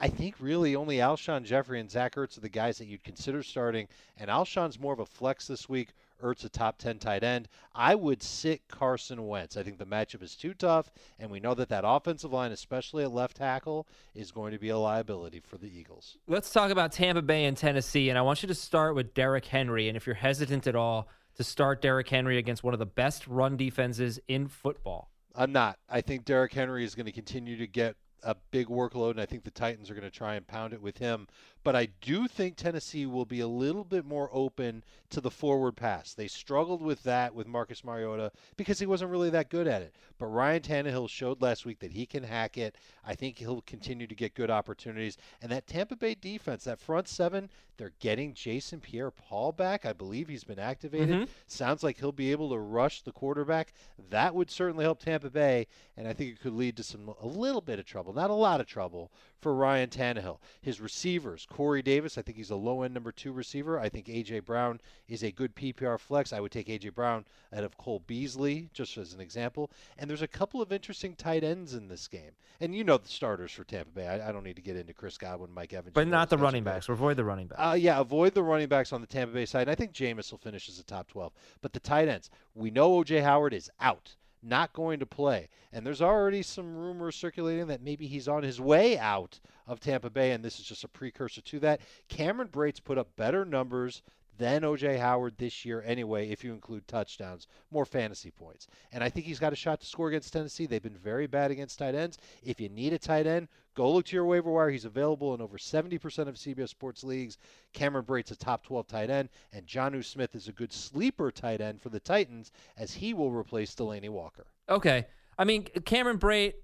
I think really only Alshon Jeffrey and Zach Ertz are the guys that you'd consider starting, and Alshon's more of a flex this week. Ertz a top 10 tight end. I would sit Carson Wentz. I think the matchup is too tough, and we know that that offensive line, especially at left tackle, is going to be a liability for the Eagles. Let's talk about Tampa Bay and Tennessee, and I want you to start with Derrick Henry, and if you're hesitant at all to start Derrick Henry against one of the best run defenses in football. I'm not. I think Derrick Henry is going to continue to get a big workload, and I think the Titans are going to try and pound it with him. but I do think Tennessee will be a little bit more open to the forward pass. They struggled with that with Marcus Mariota because he wasn't really that good at it. But Ryan Tannehill showed last week that he can hack it. I think he'll continue to get good opportunities. And that Tampa Bay defense, that front seven, they're getting Jason Pierre-Paul back. I believe he's been activated. Mm-hmm. Sounds like he'll be able to rush the quarterback. That would certainly help Tampa Bay, and I think it could lead to a little bit of trouble, not a lot of trouble, for Ryan Tannehill. His receivers, Corey Davis, I think he's a low-end number 2 receiver. I think A.J. Brown is a good PPR flex. I would take A.J. Brown out of Cole Beasley, just as an example. And there's a couple of interesting tight ends in this game. And you know the starters for Tampa Bay. I don't need to get into Chris Godwin, Mike Evans. But not the running backs. Avoid the running backs. Yeah, avoid the running backs on the Tampa Bay side. And I think Jameis will finish as a top 12. But the tight ends, we know O.J. Howard is out. Not going to play. And there's already some rumors circulating that maybe he's on his way out of Tampa Bay, and this is just a precursor to that. Cameron Brate's put up better numbers than O.J. Howard this year anyway, if you include touchdowns, more fantasy points. And I think he's got a shot to score against Tennessee. They've been very bad against tight ends. If you need a tight end, go look to your waiver wire. He's available in over 70% of CBS Sports leagues. Cameron Brate's a top 12 tight end, and Jonnu Smith is a good sleeper tight end for the Titans as he will replace Delaney Walker. Okay. I mean, Cameron Brate,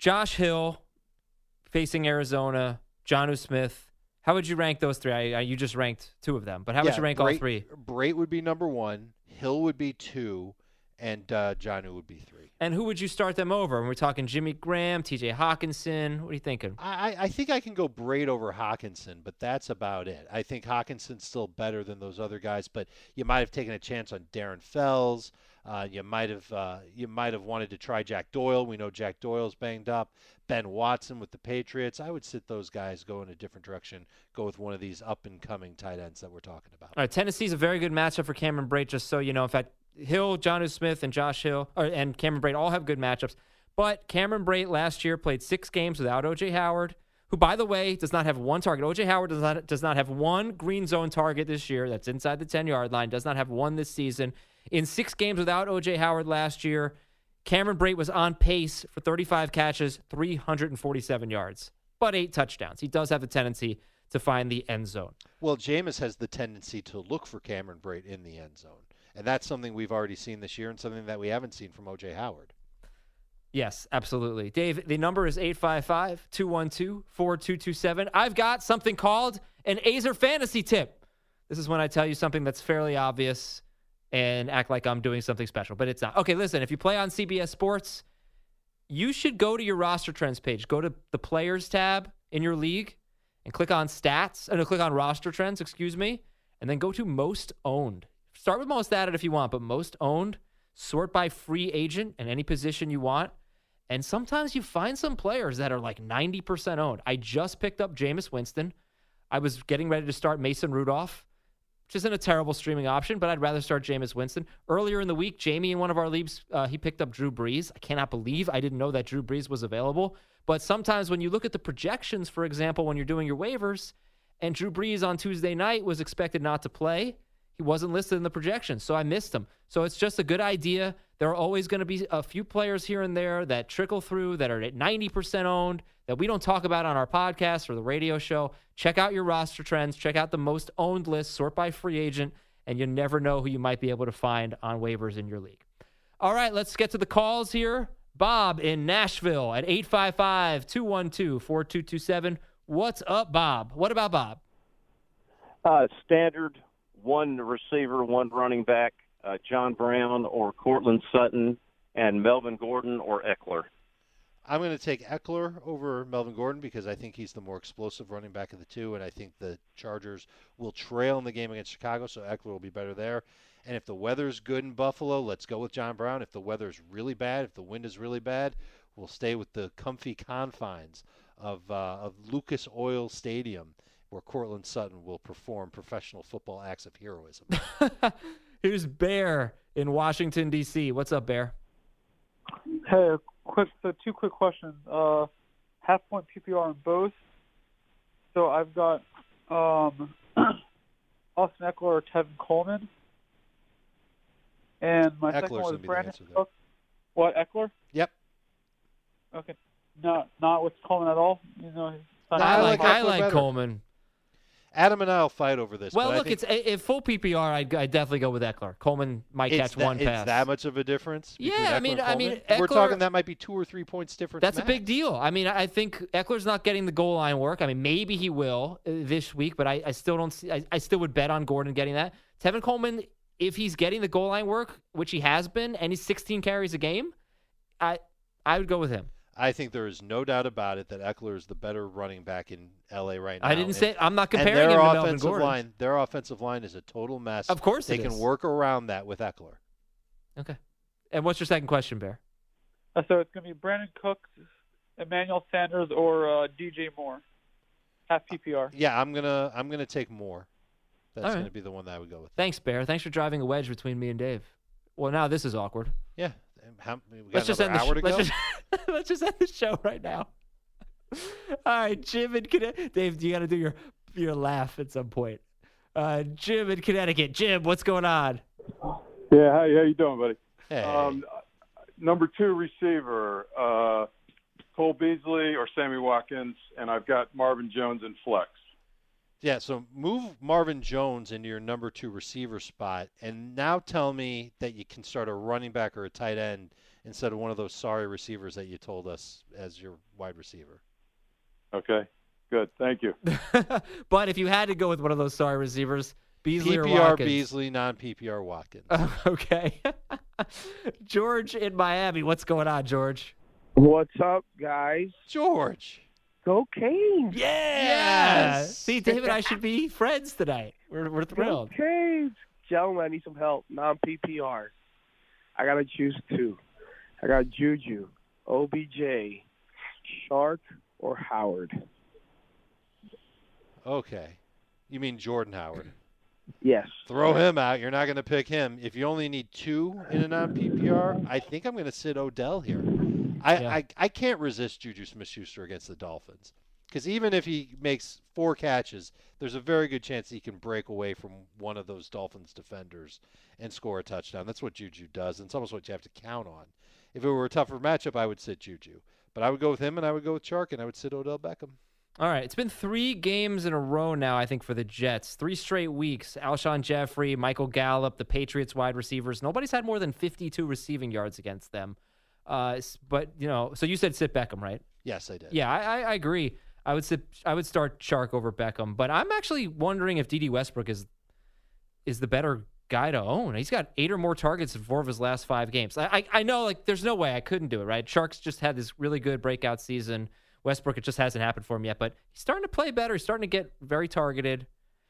Josh Hill facing Arizona, Jonnu Smith. How would you rank those three? You just ranked two of them, but how would you rank all three? Brate would be number 1, Hill would be 2, and Jonnu would be 3. And who would you start them over? When we're talking Jimmy Graham, T.J. Hockenson, what are you thinking? I think I can go Brate over Hockenson, but that's about it. I think Hawkinson's still better than those other guys, but you might have taken a chance on Darren Fells. You might have wanted to try Jack Doyle. We know Jack Doyle's banged up. Ben Watson with the Patriots. I would sit those guys, go in a different direction, go with one of these up-and-coming tight ends that we're talking about. All right, Tennessee's a very good matchup for Cameron Brate, just so you know. In fact, Hill, Jonnu Smith, and Josh Hill, and Cameron Brate all have good matchups. But Cameron Brate last year played 6 games without O.J. Howard, who, by the way, does not have one target. O.J. Howard does not have one green zone target this year. That's inside the 10-yard line. Does not have one this season. In 6 games without O.J. Howard last year, Cameron Brate was on pace for 35 catches, 347 yards, but 8 touchdowns. He does have a tendency to find the end zone. Well, Jameis has the tendency to look for Cameron Brate in the end zone. And that's something we've already seen this year and something that we haven't seen from O.J. Howard. Yes, absolutely. Dave, the number is 855-212-4227. I've got something called an Azer Fantasy Tip. This is when I tell you something that's fairly obvious and act like I'm doing something special, but it's not. Okay, listen, if you play on CBS Sports, you should go to your roster trends page. Go to the players tab in your league and click on roster trends, and then go to most owned. Start with most added if you want, but most owned, sort by free agent and any position you want. And sometimes you find some players that are like 90% owned. I just picked up Jameis Winston. I was getting ready to start Mason Rudolph, which isn't a terrible streaming option, but I'd rather start Jameis Winston. Earlier in the week, Jamie in one of our leagues, he picked up Drew Brees. I cannot believe I didn't know that Drew Brees was available. But sometimes when you look at the projections, for example, when you're doing your waivers, and Drew Brees on Tuesday night was expected not to play, he wasn't listed in the projections, so I missed him. So it's just a good idea. There are always going to be a few players here and there that trickle through that are at 90% owned that we don't talk about on our podcast or the radio show. Check out your roster trends. Check out the most owned list, sort by free agent, and you never know who you might be able to find on waivers in your league. All right, let's get to the calls here. Bob in Nashville at 855-212-4227. What's up, Bob? What about Bob? Standard. 1 receiver, 1 running back, John Brown or Cortland Sutton, and Melvin Gordon or Eckler. I'm going to take Eckler over Melvin Gordon because I think he's the more explosive running back of the two, and I think the Chargers will trail in the game against Chicago, so Eckler will be better there. And if the weather's good in Buffalo, let's go with John Brown. If the weather's really bad, if the wind is really bad, we'll stay with the comfy confines of Lucas Oil Stadium, where Cortland Sutton will perform professional football acts of heroism. Here's Bear in Washington, D.C. What's up, Bear? Hey, two quick questions. Half-point PPR on both. So I've got Austin Eckler or Tevin Coleman. And my Eckler's second one is Brandon Cooks. What, Eckler? Yep. Okay. Not with Coleman at all? You know, I like Coleman. Adam and I'll fight over this. Well, look, it's if full PPR, I'd definitely go with Eckler. Coleman might catch one pass. It's that much of a difference? Yeah, I mean, Eckler, we're talking that might be 2 or 3 points difference. That's max. A big deal. I mean, I think Eckler's not getting the goal line work. I mean, maybe he will this week, but I still don't see. I still would bet on Gordon getting that. Tevin Coleman, if he's getting the goal line work, which he has been, and he's 16 carries a game, I would go with him. I think there is no doubt about it that Eckler is the better running back in L.A. right now. I didn't say I'm not comparing him to Melvin Gordon. Their offensive line is a total mess. Of course it is. They can work around that with Eckler. Okay. And what's your second question, Bear? So it's going to be Brandon Cooks, Emmanuel Sanders, or DJ Moore. Half PPR. Yeah, I'm gonna take Moore. That's going to be the one that I would go with. Thanks, Bear. Thanks for driving a wedge between me and Dave. Well, now this is awkward. Yeah. Let's just end the show right now. All right, Jim in Connecticut. Dave, you got to do your laugh at some point. Jim in Connecticut. Jim, what's going on? Yeah, hi. How you doing, buddy? Hey. Number two receiver, Cole Beasley or Sammy Watkins, and I've got Marvin Jones and flex. Yeah, so move Marvin Jones into your number two receiver spot, and now tell me that you can start a running back or a tight end instead of one of those sorry receivers that you told us as your wide receiver. Okay, good. Thank you. But if you had to go with one of those sorry receivers, Beasley PPR or Watkins? PPR Beasley, non-PPR Watkins. Okay. George in Miami. What's going on, George? What's up, guys? George. Go Canes! Yeah! Yes. See, Dave and I should be friends tonight. We're thrilled. Go Canes! Gentlemen, I need some help. Non-PPR. I got to choose two. I got Juju, OBJ, Shark, or Howard. Okay. You mean Jordan Howard? Yes. Throw him out. You're not going to pick him. If you only need two in a non-PPR, I think I'm going to sit Odell here. I can't resist Juju Smith-Schuster against the Dolphins because even if he makes 4 catches, there's a very good chance he can break away from one of those Dolphins defenders and score a touchdown. That's what Juju does, and it's almost what you have to count on. If it were a tougher matchup, I would sit Juju. But I would go with him, and I would go with Chark, and I would sit Odell Beckham. All right, it's been 3 games in a row now, I think, for the Jets. 3 straight weeks. Alshon Jeffrey, Michael Gallup, the Patriots wide receivers. Nobody's had more than 52 receiving yards against them. But you know, so you said sit Beckham, right? Yes, I did. Yeah, I agree. I would start Chark over Beckham, but I'm actually wondering if Dede Westbrook is the better guy to own. He's got 8 or more targets in 4 of his last 5 games. I know, like, there's no way I couldn't do it, right? Chark's just had this really good breakout season. Westbrook, it just hasn't happened for him yet, but he's starting to play better. He's starting to get very targeted.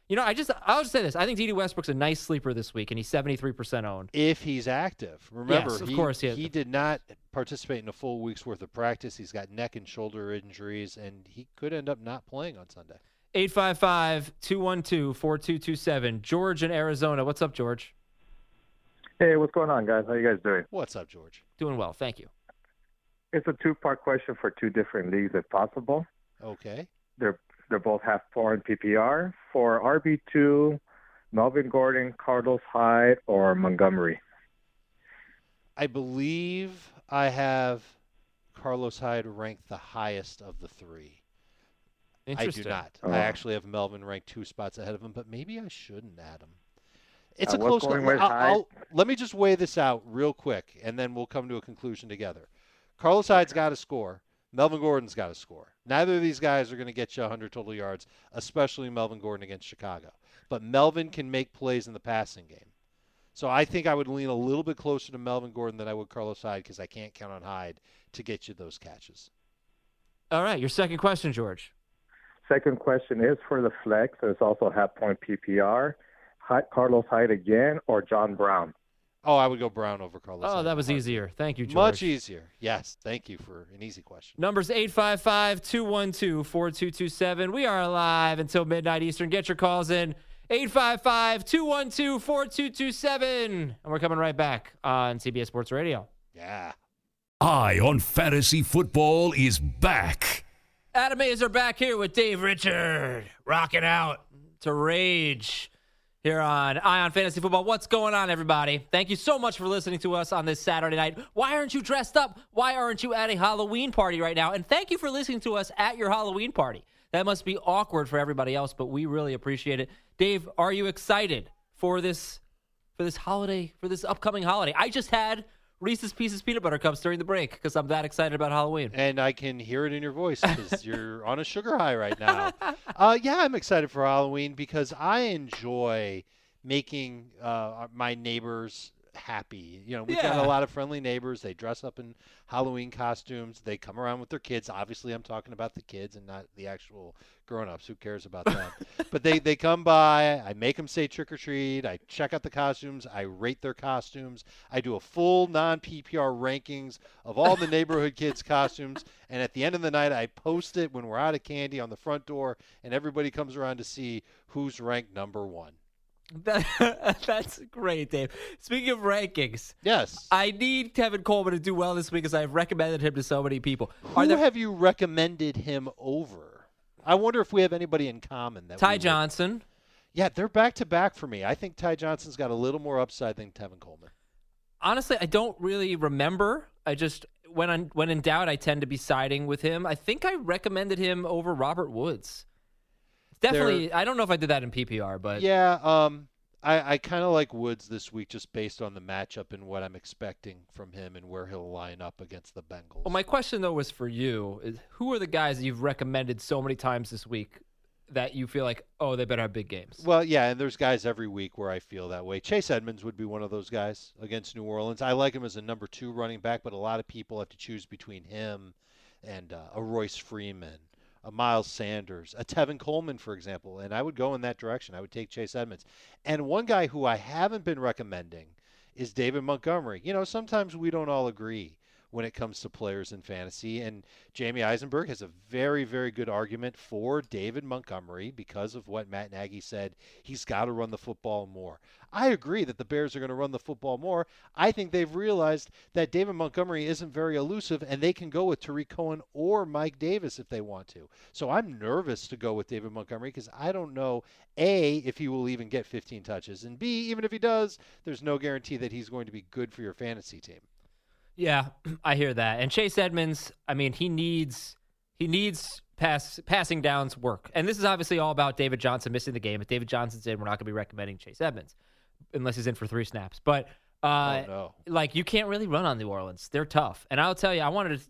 You know, I'll just say this. I think Dede Westbrook's a nice sleeper this week, and he's 73% owned. If he's active. Remember, yes, he did not participate in a full week's worth of practice. He's got neck and shoulder injuries, and he could end up not playing on Sunday. 855-212-4227. George in Arizona. What's up, George? Hey, what's going on, guys? How you guys doing? What's up, George? Doing well, thank you. It's a 2-part question for 2 different leagues, if possible. Okay. They're both half foreign PPR. For RB2, Melvin Gordon, Carlos Hyde, or Montgomery? I believe I have Carlos Hyde ranked the highest of the 3. Interesting. I do not. Oh. I actually have Melvin ranked 2 spots ahead of him, but maybe I shouldn't add him. It's a close one. Let me just weigh this out real quick, and then we'll come to a conclusion together. Carlos Hyde's got to score. Melvin Gordon's got to score. Neither of these guys are going to get you 100 total yards, especially Melvin Gordon against Chicago. But Melvin can make plays in the passing game. So I think I would lean a little bit closer to Melvin Gordon than I would Carlos Hyde because I can't count on Hyde to get you those catches. All right, your second question, George. Second question is for the flex. It's also half-point PPR. Carlos Hyde again or John Brown? Oh, I would go Brown over Carlos. Oh, that was easier. Thank you, George. Much easier. Yes, thank you for an easy question. Numbers 855-212-4227. We are live until midnight Eastern. Get your calls in. 855-212-4227. And we're coming right back on CBS Sports Radio. Yeah. Eye on Fantasy Football is back. Adam Azer back here with Dave Richard. Rocking out to Rage. Here on Eye on Fantasy Football. What's going on, everybody? Thank you so much for listening to us on this Saturday night. Why aren't you dressed up? Why aren't you at a Halloween party right now? And thank you for listening to us at your Halloween party. That must be awkward for everybody else, but we really appreciate it. Dave, are you excited for this upcoming holiday? I just had Reese's Pieces peanut butter cups during the break because I'm that excited about Halloween. And I can hear it in your voice because you're on a sugar high right now. Yeah, I'm excited for Halloween because I enjoy making my neighbors happy. You know, we've got a lot of friendly neighbors. They dress up in Halloween costumes. They come around with their kids. Obviously, I'm talking about the kids and not the actual grown-ups. Who cares about that? But they come by. I make them say trick-or-treat. I check out the costumes. I rate their costumes. I do a full non-PPR rankings of all the neighborhood kids' costumes. And at the end of the night, I post it when we're out of candy on the front door, and everybody comes around to see who's ranked number one. That's great, Dave. Speaking of rankings, yes, I need Kevin Coleman to do well this week because I've recommended him to so many people. Have you recommended him over? I wonder if we have anybody in common. Ty Johnson. Yeah, they're back-to-back for me. I think Ty Johnson's got a little more upside than Kevin Coleman. Honestly, I don't really remember. I just, when in doubt, I tend to be siding with him. I think I recommended him over Robert Woods. Definitely, I don't know if I did that in PPR, but... Yeah, I kind of like Woods this week just based on the matchup and what I'm expecting from him and where he'll line up against the Bengals. Well, my question, though, was for you. Who are the guys that you've recommended so many times this week that you feel like, oh, they better have big games? Well, yeah, and there's guys every week where I feel that way. Chase Edmonds would be one of those guys against New Orleans. I like him as a number 2 running back, but a lot of people have to choose between him and a Royce Freeman, a Miles Sanders, a Tevin Coleman, for example, and I would go in that direction. I would take Chase Edmonds. And one guy who I haven't been recommending is David Montgomery. You know, sometimes we don't all agree when it comes to players in fantasy, and Jamie Eisenberg has a very, very good argument for David Montgomery because of what Matt Nagy said. He's got to run the football more. I agree that the Bears are going to run the football more. I think they've realized that David Montgomery isn't very elusive, and they can go with Tariq Cohen or Mike Davis if they want to. So I'm nervous to go with David Montgomery because I don't know, A, if he will even get 15 touches, and B, even if he does, there's no guarantee that he's going to be good for your fantasy team. Yeah, I hear that. And Chase Edmonds, I mean, he needs passing downs work. And this is obviously all about David Johnson missing the game. If David Johnson's in, we're not going to be recommending Chase Edmonds unless he's in for 3 snaps. But like, you can't really run on New Orleans. They're tough. And I'll tell you,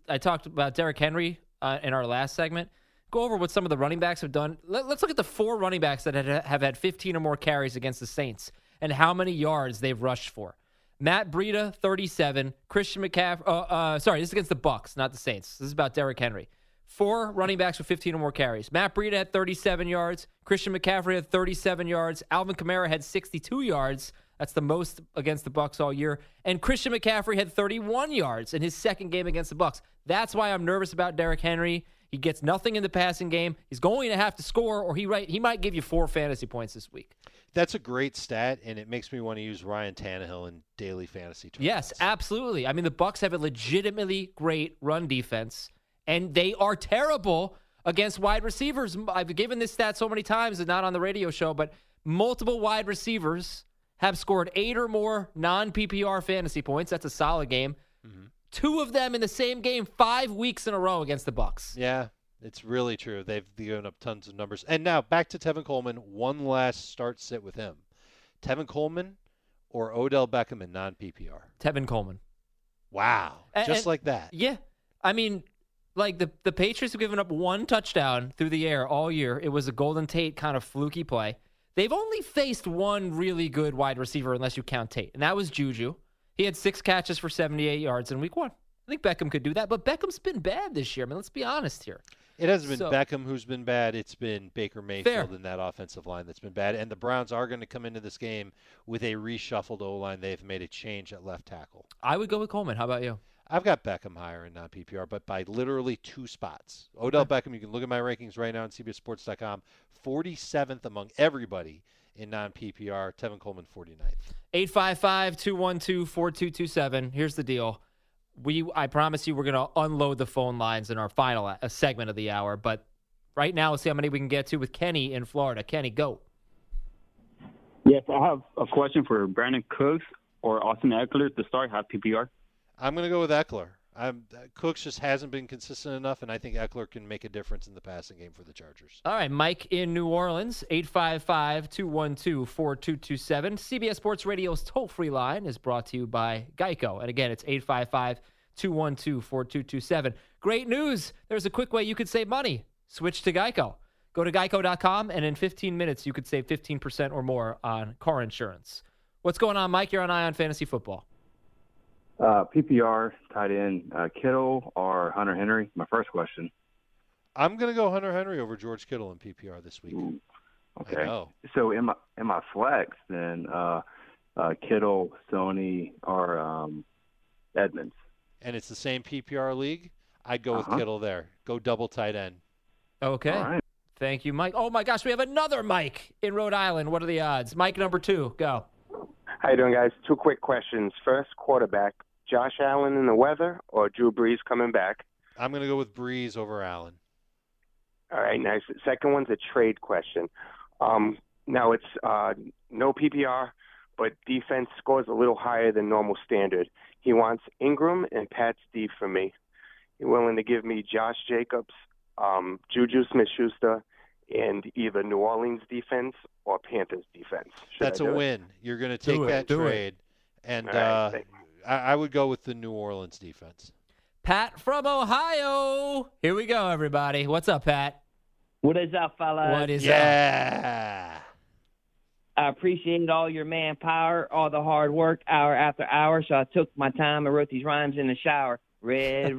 I talked about Derrick Henry in our last segment. Go over what some of the running backs have done. Let's look at the 4 running backs that have had 15 or more carries against the Saints and how many yards they've rushed for. Matt Breida, 37. Christian McCaffrey. This is against the Bucs, not the Saints. This is about Derrick Henry. 4 running backs with 15 or more carries. Matt Breida had 37 yards. Christian McCaffrey had 37 yards. Alvin Kamara had 62 yards. That's the most against the Bucs all year. And Christian McCaffrey had 31 yards in his second game against the Bucs. That's why I'm nervous about Derrick Henry. He gets nothing in the passing game. He's going to have to score, or he might give you 4 fantasy points this week. That's a great stat, and it makes me want to use Ryan Tannehill in daily fantasy tournaments. Yes, absolutely. I mean, the Bucs have a legitimately great run defense, and they are terrible against wide receivers. I've given this stat so many times, and not on the radio show, but multiple wide receivers have scored 8 or more non-PPR fantasy points. That's a solid game. Mm-hmm. 2 of them in the same game 5 weeks in a row against the Bucs. Yeah. It's really true. They've given up tons of numbers. And now back to Tevin Coleman. One last start-sit with him. Tevin Coleman or Odell Beckham in non-PPR? Tevin Coleman. Wow. Just like that. Yeah. I mean, like the Patriots have given up 1 touchdown through the air all year. It was a Golden Tate kind of fluky play. They've only faced 1 really good wide receiver unless you count Tate, and that was Juju. He had 6 catches for 78 yards in week 1. I think Beckham could do that, but Beckham's been bad this year. I mean, let's be honest here. It hasn't been Beckham who's been bad. It's been Baker Mayfield in that offensive line that's been bad. And the Browns are going to come into this game with a reshuffled O-line. They've made a change at left tackle. I would go with Coleman. How about you? I've got Beckham higher in non-PPR, but by literally 2 spots. Odell Beckham, you can look at my rankings right now on CBSSports.com, 47th among everybody in non-PPR. Tevin Coleman, 49th. 855-212-4227. Here's the deal. I promise you we're going to unload the phone lines in our final segment of the hour. But right now, let's see how many we can get to with Kenny in Florida. Kenny, go. Yes, I have a question for Brandon Cooks or Austin Eckler to start. Have PPR. I'm going to go with Eckler. Cooks just hasn't been consistent enough, and I think Eckler can make a difference in the passing game for the Chargers. All right, Mike in New Orleans, 855-212-4227. CBS Sports Radio's toll-free line is brought to you by Geico. And again, it's 855-212-4227. Great news. There's a quick way you could save money. Switch to Geico. Go to geico.com, and in 15 minutes, you could save 15% or more on car insurance. What's going on, Mike? You're on Eye on Fantasy Football. PPR, tight end, Kittle or Hunter Henry? My first question. I'm going to go Hunter Henry over George Kittle in PPR this week. Ooh, okay. I know. So in my flex, then Kittle, Sony, or Edmonds. And it's the same PPR league? I'd go with Kittle there. Go double tight end. Okay. All right. Thank you, Mike. Oh, my gosh, we have another Mike in Rhode Island. What are the odds? Mike number two, go. How you doing, guys? Two quick questions. First, quarterback, Josh Allen in the weather or Drew Brees coming back? I'm going to go with Brees over Allen. All right, nice. Second one's a trade question. Now it's no PPR, but defense scores a little higher than normal standard. He wants Ingram and Pat Steve for me. You're willing to give me Josh Jacobs, Juju Smith-Schuster, and either New Orleans defense or Panthers defense. That's a win. You're going to take that trade. And I would go with the New Orleans defense. Pat from Ohio. Here we go, everybody. What's up, Pat? What is up, fellas? What is up? Yeah. I appreciate all your manpower, all the hard work, hour after hour. So I took my time and wrote these rhymes in the shower. Red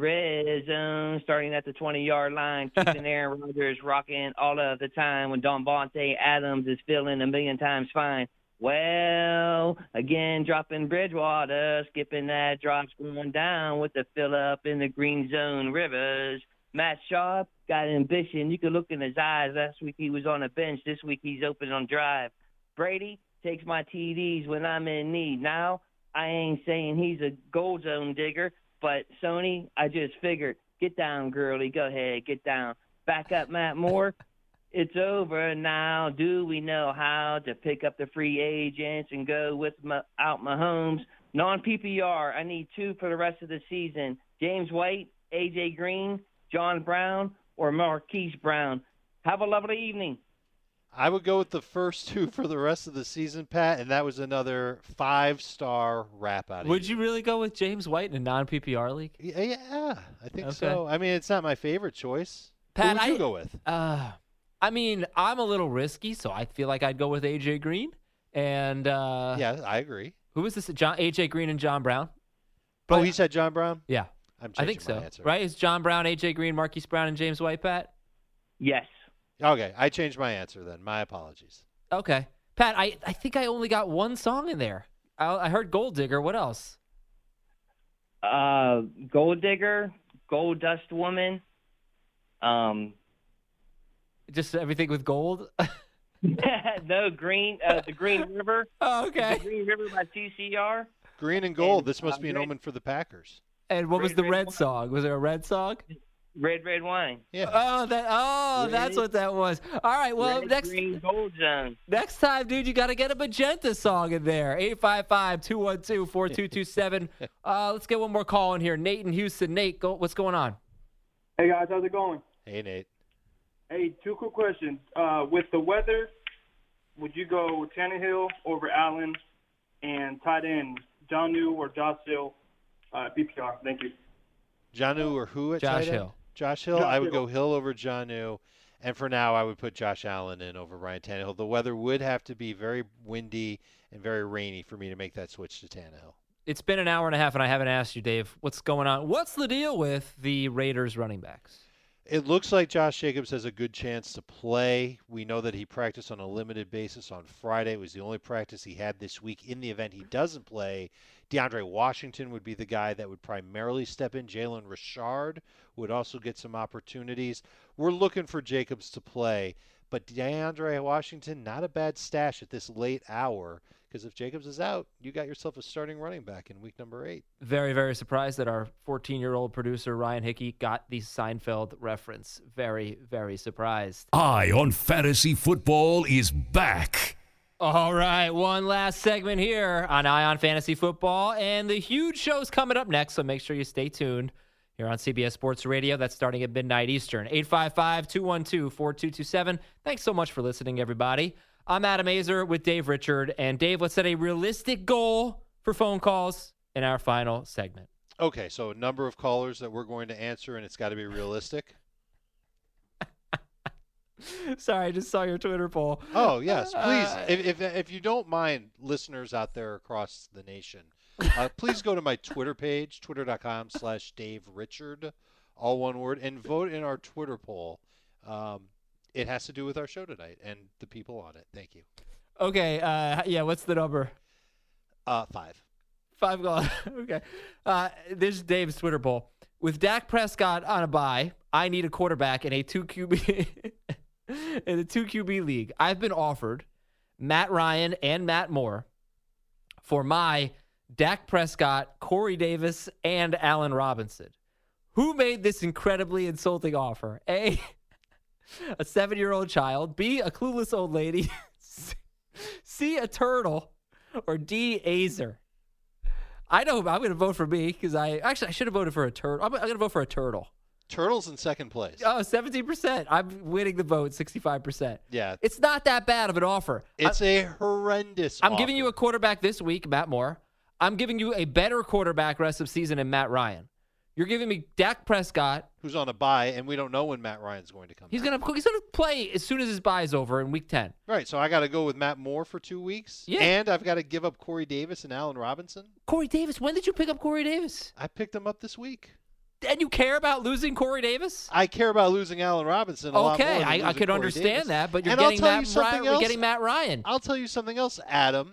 zone, starting at the 20-yard line, keeping Aaron Rodgers rocking all of the time when Davante Adams is feeling a million times fine. Well, again, dropping Bridgewater, skipping that drops, going down with the fill-up in the green zone, Rivers. Matt Sharp got ambition. You can look in his eyes. Last week he was on a bench. This week he's open on drive. Brady takes my TDs when I'm in need. Now, I ain't saying he's a gold zone digger, but, Sony, I just figured, get down, girly. Go ahead, get down. Back up, Matt Moore. It's over now. Do we know how to pick up the free agents and go without Mahomes? Non-PPR, I need two for the rest of the season. James White, A.J. Green, John Brown, or Marquise Brown. Have a lovely evening. I would go with the first two for the rest of the season, Pat, and that was another 5-star wrap out of it. Would you really go with James White in a non-PPR league? Yeah, I think so. I mean, it's not my favorite choice. Pat, who would you go with? I mean, I'm a little risky, so I feel like I'd go with A.J. Green. And yeah, I agree. Who was this? A.J. Green and John Brown? But, oh, he said John Brown? Yeah. I'm changing my answer. Right? Is John Brown, A.J. Green, Marquise Brown, and James White, Pat? Yes. Okay, I changed my answer then. My apologies. Okay. Pat, I think I only got one song in there. I heard Gold Digger. What else? Gold Digger, Gold Dust Woman. Just everything with gold? No, Green. The Green River. Oh, okay. The Green River by CCR. Green and Gold. And, this must be an omen for the Packers. And what was the red song? Was there a red song? Red wine. Yeah. That's what that was. All right. Well, red, next green, gold zone. Next time, dude, you got to get a magenta song in there. 855-212-4227. Let's get one more call in here. Nate in Houston. Nate, what's going on? Hey guys, how's it going? Hey Nate. Hey, two quick questions. With the weather, would you go Tannehill over Allen and tight end Jonnu or Josh Hill? PPR. Thank you. Jonnu or who at tight end? Josh Hill. Josh Hill. I would go Hill over Jonnu, and for now I would put Josh Allen in over Ryan Tannehill. The weather would have to be very windy and very rainy for me to make that switch to Tannehill. It's been an hour and a half, and I haven't asked you, Dave, what's going on? What's the deal with the Raiders running backs? It looks like Josh Jacobs has a good chance to play. We know that he practiced on a limited basis on Friday. It was the only practice he had this week. In the event he doesn't play, DeAndre Washington would be the guy that would primarily step in. Jalen Richard would also get some opportunities. We're looking for Jacobs to play, but DeAndre Washington, not a bad stash at this late hour, because if Jacobs is out, you got yourself a starting running back in week number 8. Very, very surprised that our 14-year-old producer, Ryan Hickey, got the Seinfeld reference. Very, very surprised. Eye on Fantasy Football is back. All right, one last segment here on Eye on Fantasy Football, and the huge show's coming up next, so make sure you stay tuned. here on CBS Sports Radio. That's starting at midnight Eastern. 855-212-4227. Thanks so much for listening, everybody. I'm Adam Azer with Dave Richard. And Dave, let's set a realistic goal for phone calls in our final segment. Okay, so a number of callers that we're going to answer, and it's got to be realistic. Sorry, I just saw your Twitter poll. Oh, yes. Please, if you don't mind, listeners out there across the nation, please go to my Twitter page, twitter.com/Dave Richard, all one word, and vote in our Twitter poll. It has to do with our show tonight and the people on it. Thank you. Okay. Yeah, what's the number? 5. 5 goals. Okay. This is Dave's Twitter poll. With Dak Prescott on a bye, I need a quarterback in a 2QB in the 2QB league. I've been offered Matt Ryan and Matt Moore for my Dak Prescott, Corey Davis, and Allen Robinson. Who made this incredibly insulting offer? A, a 7-year-old child. B, a clueless old lady. C, a turtle. Or D, Azer. I know I'm going to vote for me because I should have voted for a turtle. I'm going to vote for a turtle. Turtle's in second place. Oh, 17%. I'm winning the vote, 65%. Yeah. It's not that bad of an offer. It's a horrendous offer. I'm giving you a quarterback this week, Matt Moore. I'm giving you a better quarterback rest of season in Matt Ryan. You're giving me Dak Prescott. Who's on a bye, and we don't know when Matt Ryan's going to come. He's going to play as soon as his bye is over in week 10. Right, so I got to go with Matt Moore for 2 weeks. Yeah. And I've got to give up Corey Davis and Allen Robinson. Corey Davis, when did you pick up Corey Davis? I picked him up this week. And you care about losing Corey Davis? I care about losing Allen Robinson a lot more than losing I could Corey understand Davis. That, but you're getting Matt Ryan. I'll tell you something else, Adam.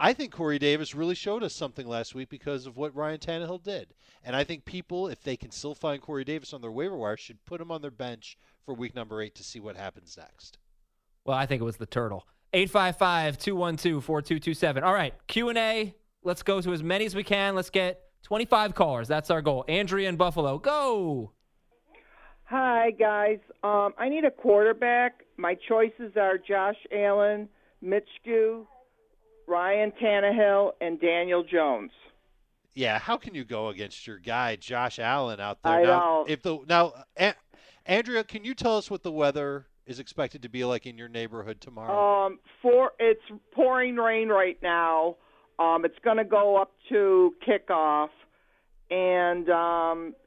I think Corey Davis really showed us something last week because of what Ryan Tannehill did. And I think people, if they can still find Corey Davis on their waiver wire, should put him on their bench for week number 8 to see what happens next. Well, I think it was the turtle. 855-212-4227. All right, Q&A. Let's go to as many as we can. Let's get 25 callers. That's our goal. Andrea in Buffalo, go. Hi, guys. I need a quarterback. My choices are Josh Allen, Mitch Stew, Ryan Tannehill, and Daniel Jones. Yeah, how can you go against your guy Josh Allen out there? Andrea, can you tell us what the weather is expected to be like in your neighborhood tomorrow? It's pouring rain right now. It's going to go up to kickoff, and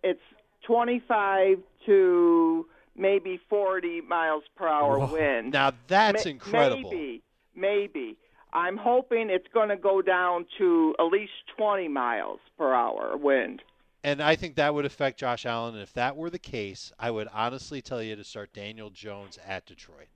it's 25 to maybe 40 miles per hour wind. Now that's incredible. Maybe. I'm hoping it's going to go down to at least 20 miles per hour wind. And I think that would affect Josh Allen. And if that were the case, I would honestly tell you to start Daniel Jones at Detroit.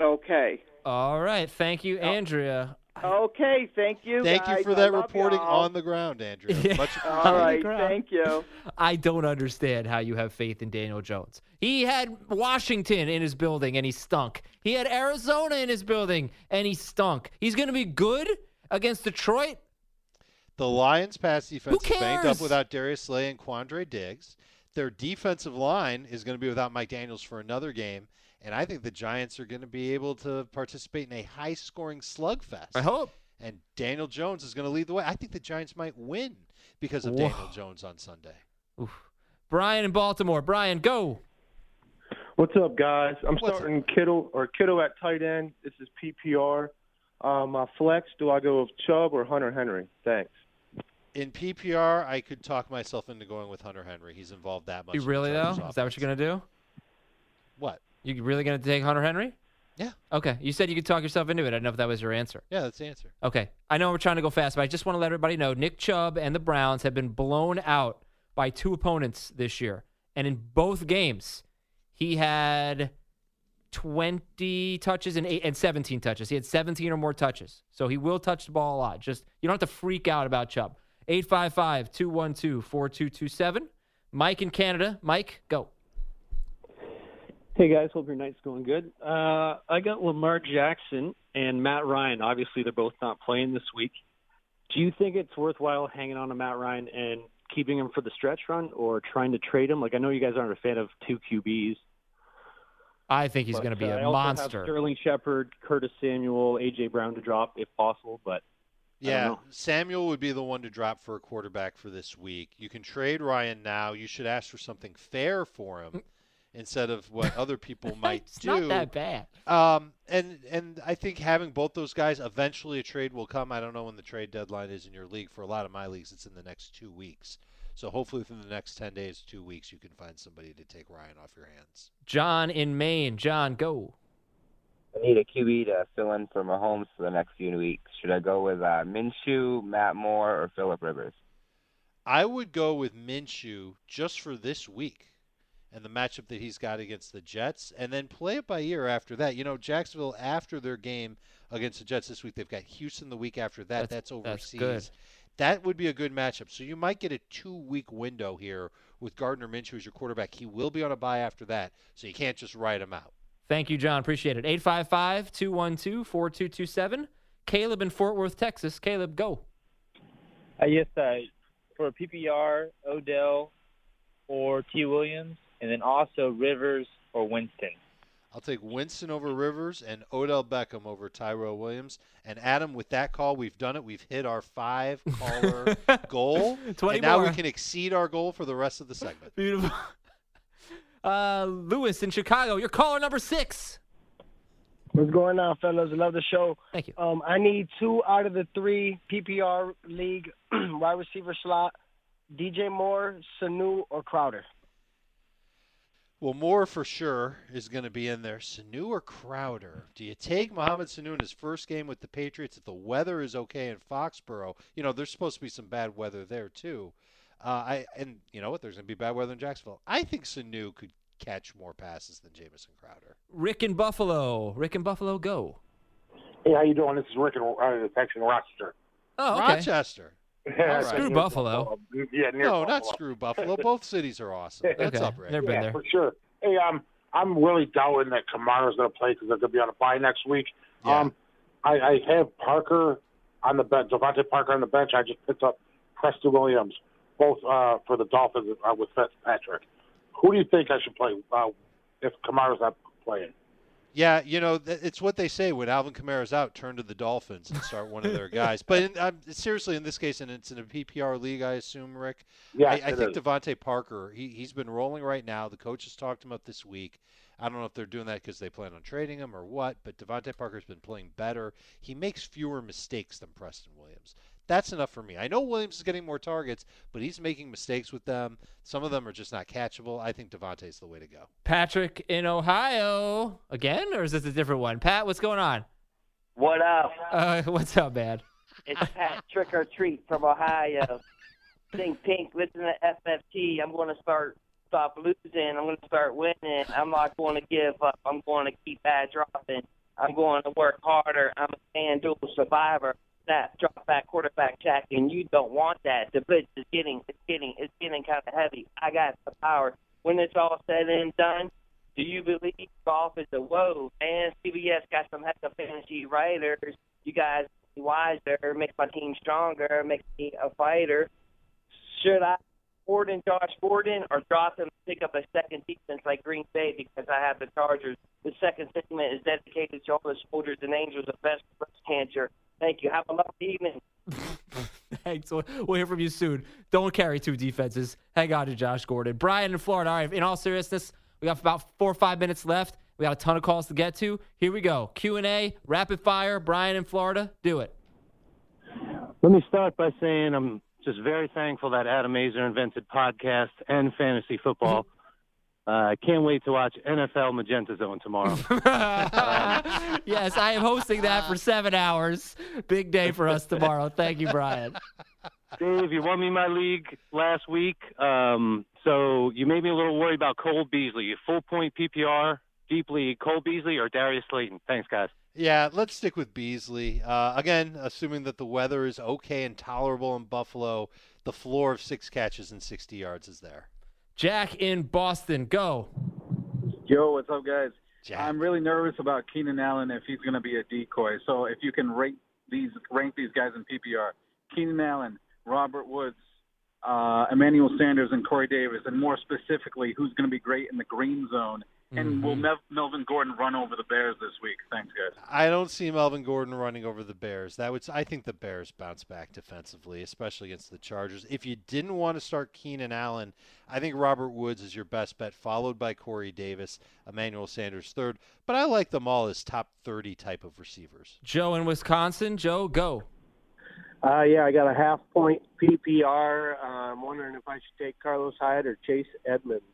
Okay. All right. Thank you, Andrea. Okay. Thank you. Thank you for that reporting on the ground, Andrea. Yeah. All right. Thank you. I don't understand how you have faith in Daniel Jones. He had Washington in his building, and he stunk. He had Arizona in his building, and he stunk. He's going to be good against Detroit. The Lions' pass defense is banged up without Darius Slay and Quandre Diggs. Their defensive line is going to be without Mike Daniels for another game, and I think the Giants are going to be able to participate in a high-scoring slugfest. I hope. And Daniel Jones is going to lead the way. I think the Giants might win because of Daniel Jones on Sunday. Oof. Brian in Baltimore. Brian, go. What's up, guys? I'm starting Kittle at tight end. This is PPR. My flex, do I go with Chubb or Hunter Henry? Thanks. In PPR, I could talk myself into going with Hunter Henry. He's involved that much. You really, though? Is that what you're going to do? What? You really going to take Hunter Henry? Yeah. Okay. You said you could talk yourself into it. I don't know if that was your answer. Yeah, that's the answer. Okay. I know we're trying to go fast, but I just want to let everybody know Nick Chubb and the Browns have been blown out by 2 opponents this year. And in both games, he had 20 touches and 17 touches. He had 17 or more touches. So he will touch the ball a lot. Just you don't have to freak out about Chubb. 855-212-4227. Mike in Canada. Mike, go. Hey, guys. Hope your night's going good. I got Lamar Jackson and Matt Ryan. Obviously, they're both not playing this week. Do you think it's worthwhile hanging on to Matt Ryan and keeping him for the stretch run or trying to trade him? Like, I know you guys aren't a fan of 2 QBs. I think he's going to be a monster. I also have Sterling Shepard, Curtis Samuel, A.J. Brown to drop if possible, but Yeah, Samuel would be the one to drop for a quarterback for this week. You can trade Ryan now. You should ask for something fair for him instead of what other people might it's do. It's not that bad. And I think having both those guys, eventually a trade will come. I don't know when the trade deadline is in your league. For a lot of my leagues, it's in the next 2 weeks. So hopefully within the next 10 days, 2 weeks, you can find somebody to take Ryan off your hands. John in Maine. John, go. I need a QB to fill in for Mahomes for the next few weeks. Should I go with Minshew, Matt Moore, or Phillip Rivers? I would go with Minshew just for this week and the matchup that he's got against the Jets, and then play it by ear after that. You know, Jacksonville, after their game against the Jets this week, they've got Houston the week after that. That's overseas. That's good. That would be a good matchup. So you might get a 2-week window here with Gardner Minshew as your quarterback. He will be on a bye after that, so you can't just write him out. Thank you, John. Appreciate it. 855-212-4227. Caleb in Fort Worth, Texas. Caleb, go. For PPR, Odell or T. Williams, and then also Rivers or Winston. I'll take Winston over Rivers and Odell Beckham over Tyrell Williams. And, Adam, with that call, we've done it. We've hit our 5-caller goal. And now we can exceed our goal for the rest of the segment. Beautiful. Lewis in Chicago, your caller number 6. What's going on, fellas? I love the show. Thank you. I need 2 out of the 3 PPR league wide receiver slot, DJ Moore, Sanu, or Crowder. Well, Moore for sure is going to be in there. Sanu or Crowder? Do you take Mohamed Sanu in his first game with the Patriots if the weather is okay in Foxborough? You know, there's supposed to be some bad weather there, too. And you know what? There's going to be bad weather in Jacksonville. I think Sanu could catch more passes than Jamison Crowder. Rick in Buffalo. Rick in Buffalo, go. Hey, how you doing? This is Rick in Rochester. Oh, okay. Rochester. Yeah, screw right. Buffalo. Yeah, near no, Buffalo. Not screw Buffalo. Both cities are awesome. That's okay. Up, Rick. They've been there. For sure. Hey, I'm really doubting that Kamara's going to play because they're going to be on a bye next week. Yeah. I have Parker on the bench, Devontae Parker on the bench. I just picked up Preston Williams. Both for the Dolphins with Fitzpatrick. Who do you think I should play if Kamara's not playing? Yeah, you know, it's what they say. When Alvin Kamara's out, turn to the Dolphins and start one of their guys. But seriously, in this case, and it's in a PPR league, I assume, Rick. Yeah, I think Devontae Parker, he's been rolling right now. The coach has talked him up this week. I don't know if they're doing that because they plan on trading him or what, but Devontae Parker's been playing better. He makes fewer mistakes than Preston Williams. That's enough for me. I know Williams is getting more targets, but he's making mistakes with them. Some of them are just not catchable. I think Devontae's the way to go. Patrick in Ohio. Again, or is this a different one? Pat, what's going on? What up? What's up, man? It's Pat Trick or Treat from Ohio. Sing pink, listen to FFT. I'm going to stop losing. I'm going to start winning. I'm not going to give up. I'm going to keep bad dropping. I'm going to work harder. I'm a FanDuel survivor. Snap, drop back, quarterback jack, and you don't want that. The blitz is getting kind of heavy. I got the power. When it's all said and done, do you believe golf is a woe? Man, CBS got some heck of fantasy writers. You guys be wiser, make my team stronger, make me a fighter. Should I Ford and Josh Gordon or drop him and pick up a second defense like Green Bay because I have the Chargers? The second segment is dedicated to all the soldiers and angels of breast cancer. Thank you. Have a lovely evening. Thanks. We'll hear from you soon. Don't carry 2 defenses. Hang on to Josh Gordon. Brian in Florida. All right, in all seriousness, we got about 4 or 5 minutes left. We got a ton of calls to get to. Here we go. Q&A, rapid fire. Brian in Florida, do it. Let me start by saying I'm just very thankful that Adam Azer invented podcasts and fantasy football. I can't wait to watch NFL Magenta Zone tomorrow. Yes, I am hosting that for 7 hours. Big day for us tomorrow. Thank you, Brian. Dave, you won me my league last week, so you made me a little worried about Cole Beasley. Full-point PPR, deep league, Cole Beasley or Darius Slayton? Thanks, guys. Yeah, let's stick with Beasley. Again, assuming that the weather is okay and tolerable in Buffalo, the floor of 6 catches and 60 yards is there. Jack in Boston, go. Yo, what's up, guys? Jack. I'm really nervous about Keenan Allen if he's going to be a decoy. So if you can rank these guys in PPR, Keenan Allen, Robert Woods, Emmanuel Sanders, and Corey Davis, and more specifically, who's going to be great in the green zone And will Melvin Gordon run over the Bears this week? Thanks, guys. I don't see Melvin Gordon running over the Bears. I think the Bears bounce back defensively, especially against the Chargers. If you didn't want to start Keenan Allen, I think Robert Woods is your best bet, followed by Corey Davis, Emmanuel Sanders third. But I like them all as top 30 type of receivers. Joe in Wisconsin. Joe, go. Yeah, I got a half-point PPR. I'm wondering if I should take Carlos Hyde or Chase Edmonds.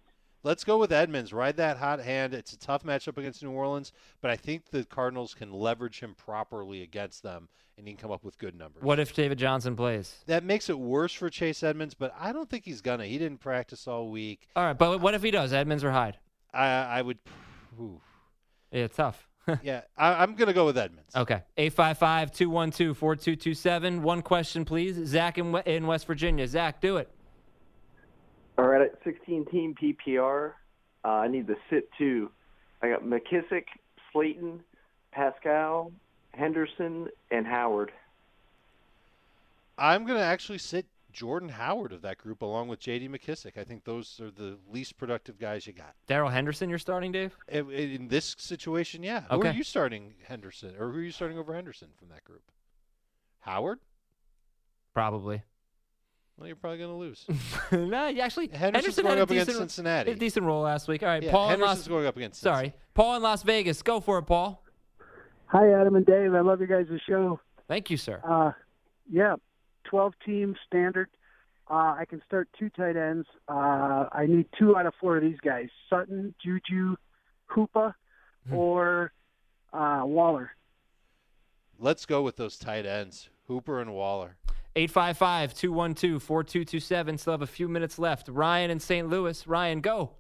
Let's go with Edmonds. Ride that hot hand. It's a tough matchup against New Orleans, but I think the Cardinals can leverage him properly against them, and he can come up with good numbers. What if David Johnson plays? That makes it worse for Chase Edmonds, but I don't think he's going to. He didn't practice all week. All right, but what if he does, Edmonds or Hyde? I would – yeah, it's tough. Yeah, I'm going to go with Edmonds. Okay. 855-212-4227. One question, please. Zach in West Virginia. Zach, do it. All right, at 16-team PPR, I need the sit two. I got McKissick, Slayton, Pascal, Henderson, and Howard. I'm going to actually sit Jordan Howard of that group along with J.D. McKissick. I think those are the least productive guys you got. Darrell Henderson you're starting, Dave? In this situation, yeah. Okay. Who are you starting, Henderson? Or who are you starting over Henderson from that group? Howard? Probably. Well, you're probably going to lose. No, actually, Henderson going up against Cincinnati. Did a decent roll last week. All right, yeah, Paul. Henderson's going up against. Sorry, Paul in Las Vegas. Go for it, Paul. Hi, Adam and Dave. I love your guys' show. Thank you, sir. Yeah, 12-team standard. I can start two tight ends. I need 2 out of 4 of these guys: Sutton, Juju, Hoopa, or Waller. Let's go with those tight ends: Hooper and Waller. 855-212-4227. Still have a few minutes left. Ryan in St. Louis. Ryan, go.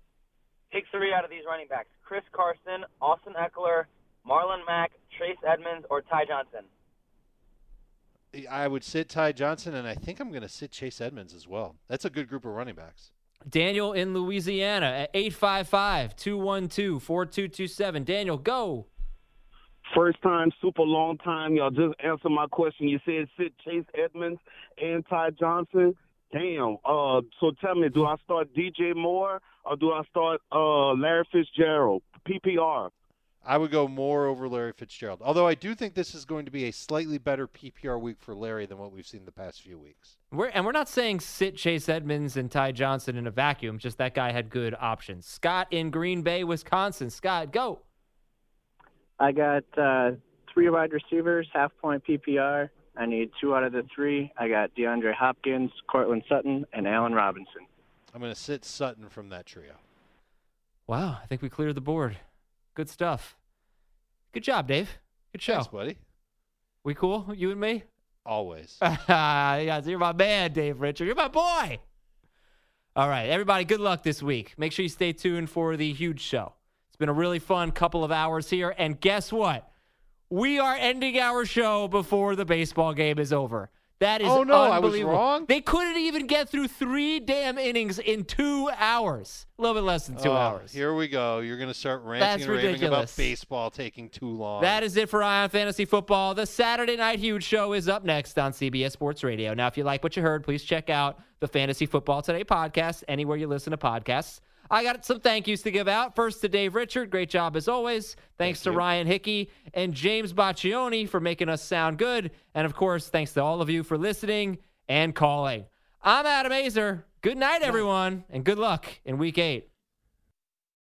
Take 3 out of these running backs: Chris Carson, Austin Eckler, Marlon Mack, Chase Edmonds, or Ty Johnson. I would sit Ty Johnson, and I think I'm going to sit Chase Edmonds as well. That's a good group of running backs. Daniel in Louisiana at 855-212-4227. Daniel, go. First time, super long time. Y'all just answered my question. You said sit Chase Edmonds and Ty Johnson. Damn. So tell me, do I start DJ Moore or do I start Larry Fitzgerald? PPR. I would go Moore over Larry Fitzgerald. Although I do think this is going to be a slightly better PPR week for Larry than what we've seen the past few weeks. And we're not saying sit Chase Edmonds and Ty Johnson in a vacuum. Just that guy had good options. Scott in Green Bay, Wisconsin. Scott, go. I got 3 wide receivers, half-point PPR. I need 2 out of 3. I got DeAndre Hopkins, Cortland Sutton, and Allen Robinson. I'm going to sit Sutton from that trio. Wow, I think we cleared the board. Good stuff. Good job, Dave. Good show. Thanks, buddy. We cool, you and me? Always. Yeah, you're my man, Dave Richard. You're my boy. All right, everybody, good luck this week. Make sure you stay tuned for the huge show. It's been a really fun couple of hours here, and guess what? We are ending our show before the baseball game is over. That is unbelievable. Oh, no, I was wrong? They couldn't even get through 3 damn innings in 2 hours. A little bit less than 2 hours. Here we go. You're going to start ranting and raving about baseball taking too long. That is it for Ion Fantasy Football. The Saturday Night Huge Show is up next on CBS Sports Radio. Now, if you like what you heard, please check out the Fantasy Football Today podcast anywhere you listen to podcasts. I got some thank yous to give out. First to Dave Richard. Great job as always. Thanks to Ryan Hickey and James Boccioni for making us sound good. And, of course, thanks to all of you for listening and calling. I'm Adam Azer. Good night, everyone, and good luck in Week 8.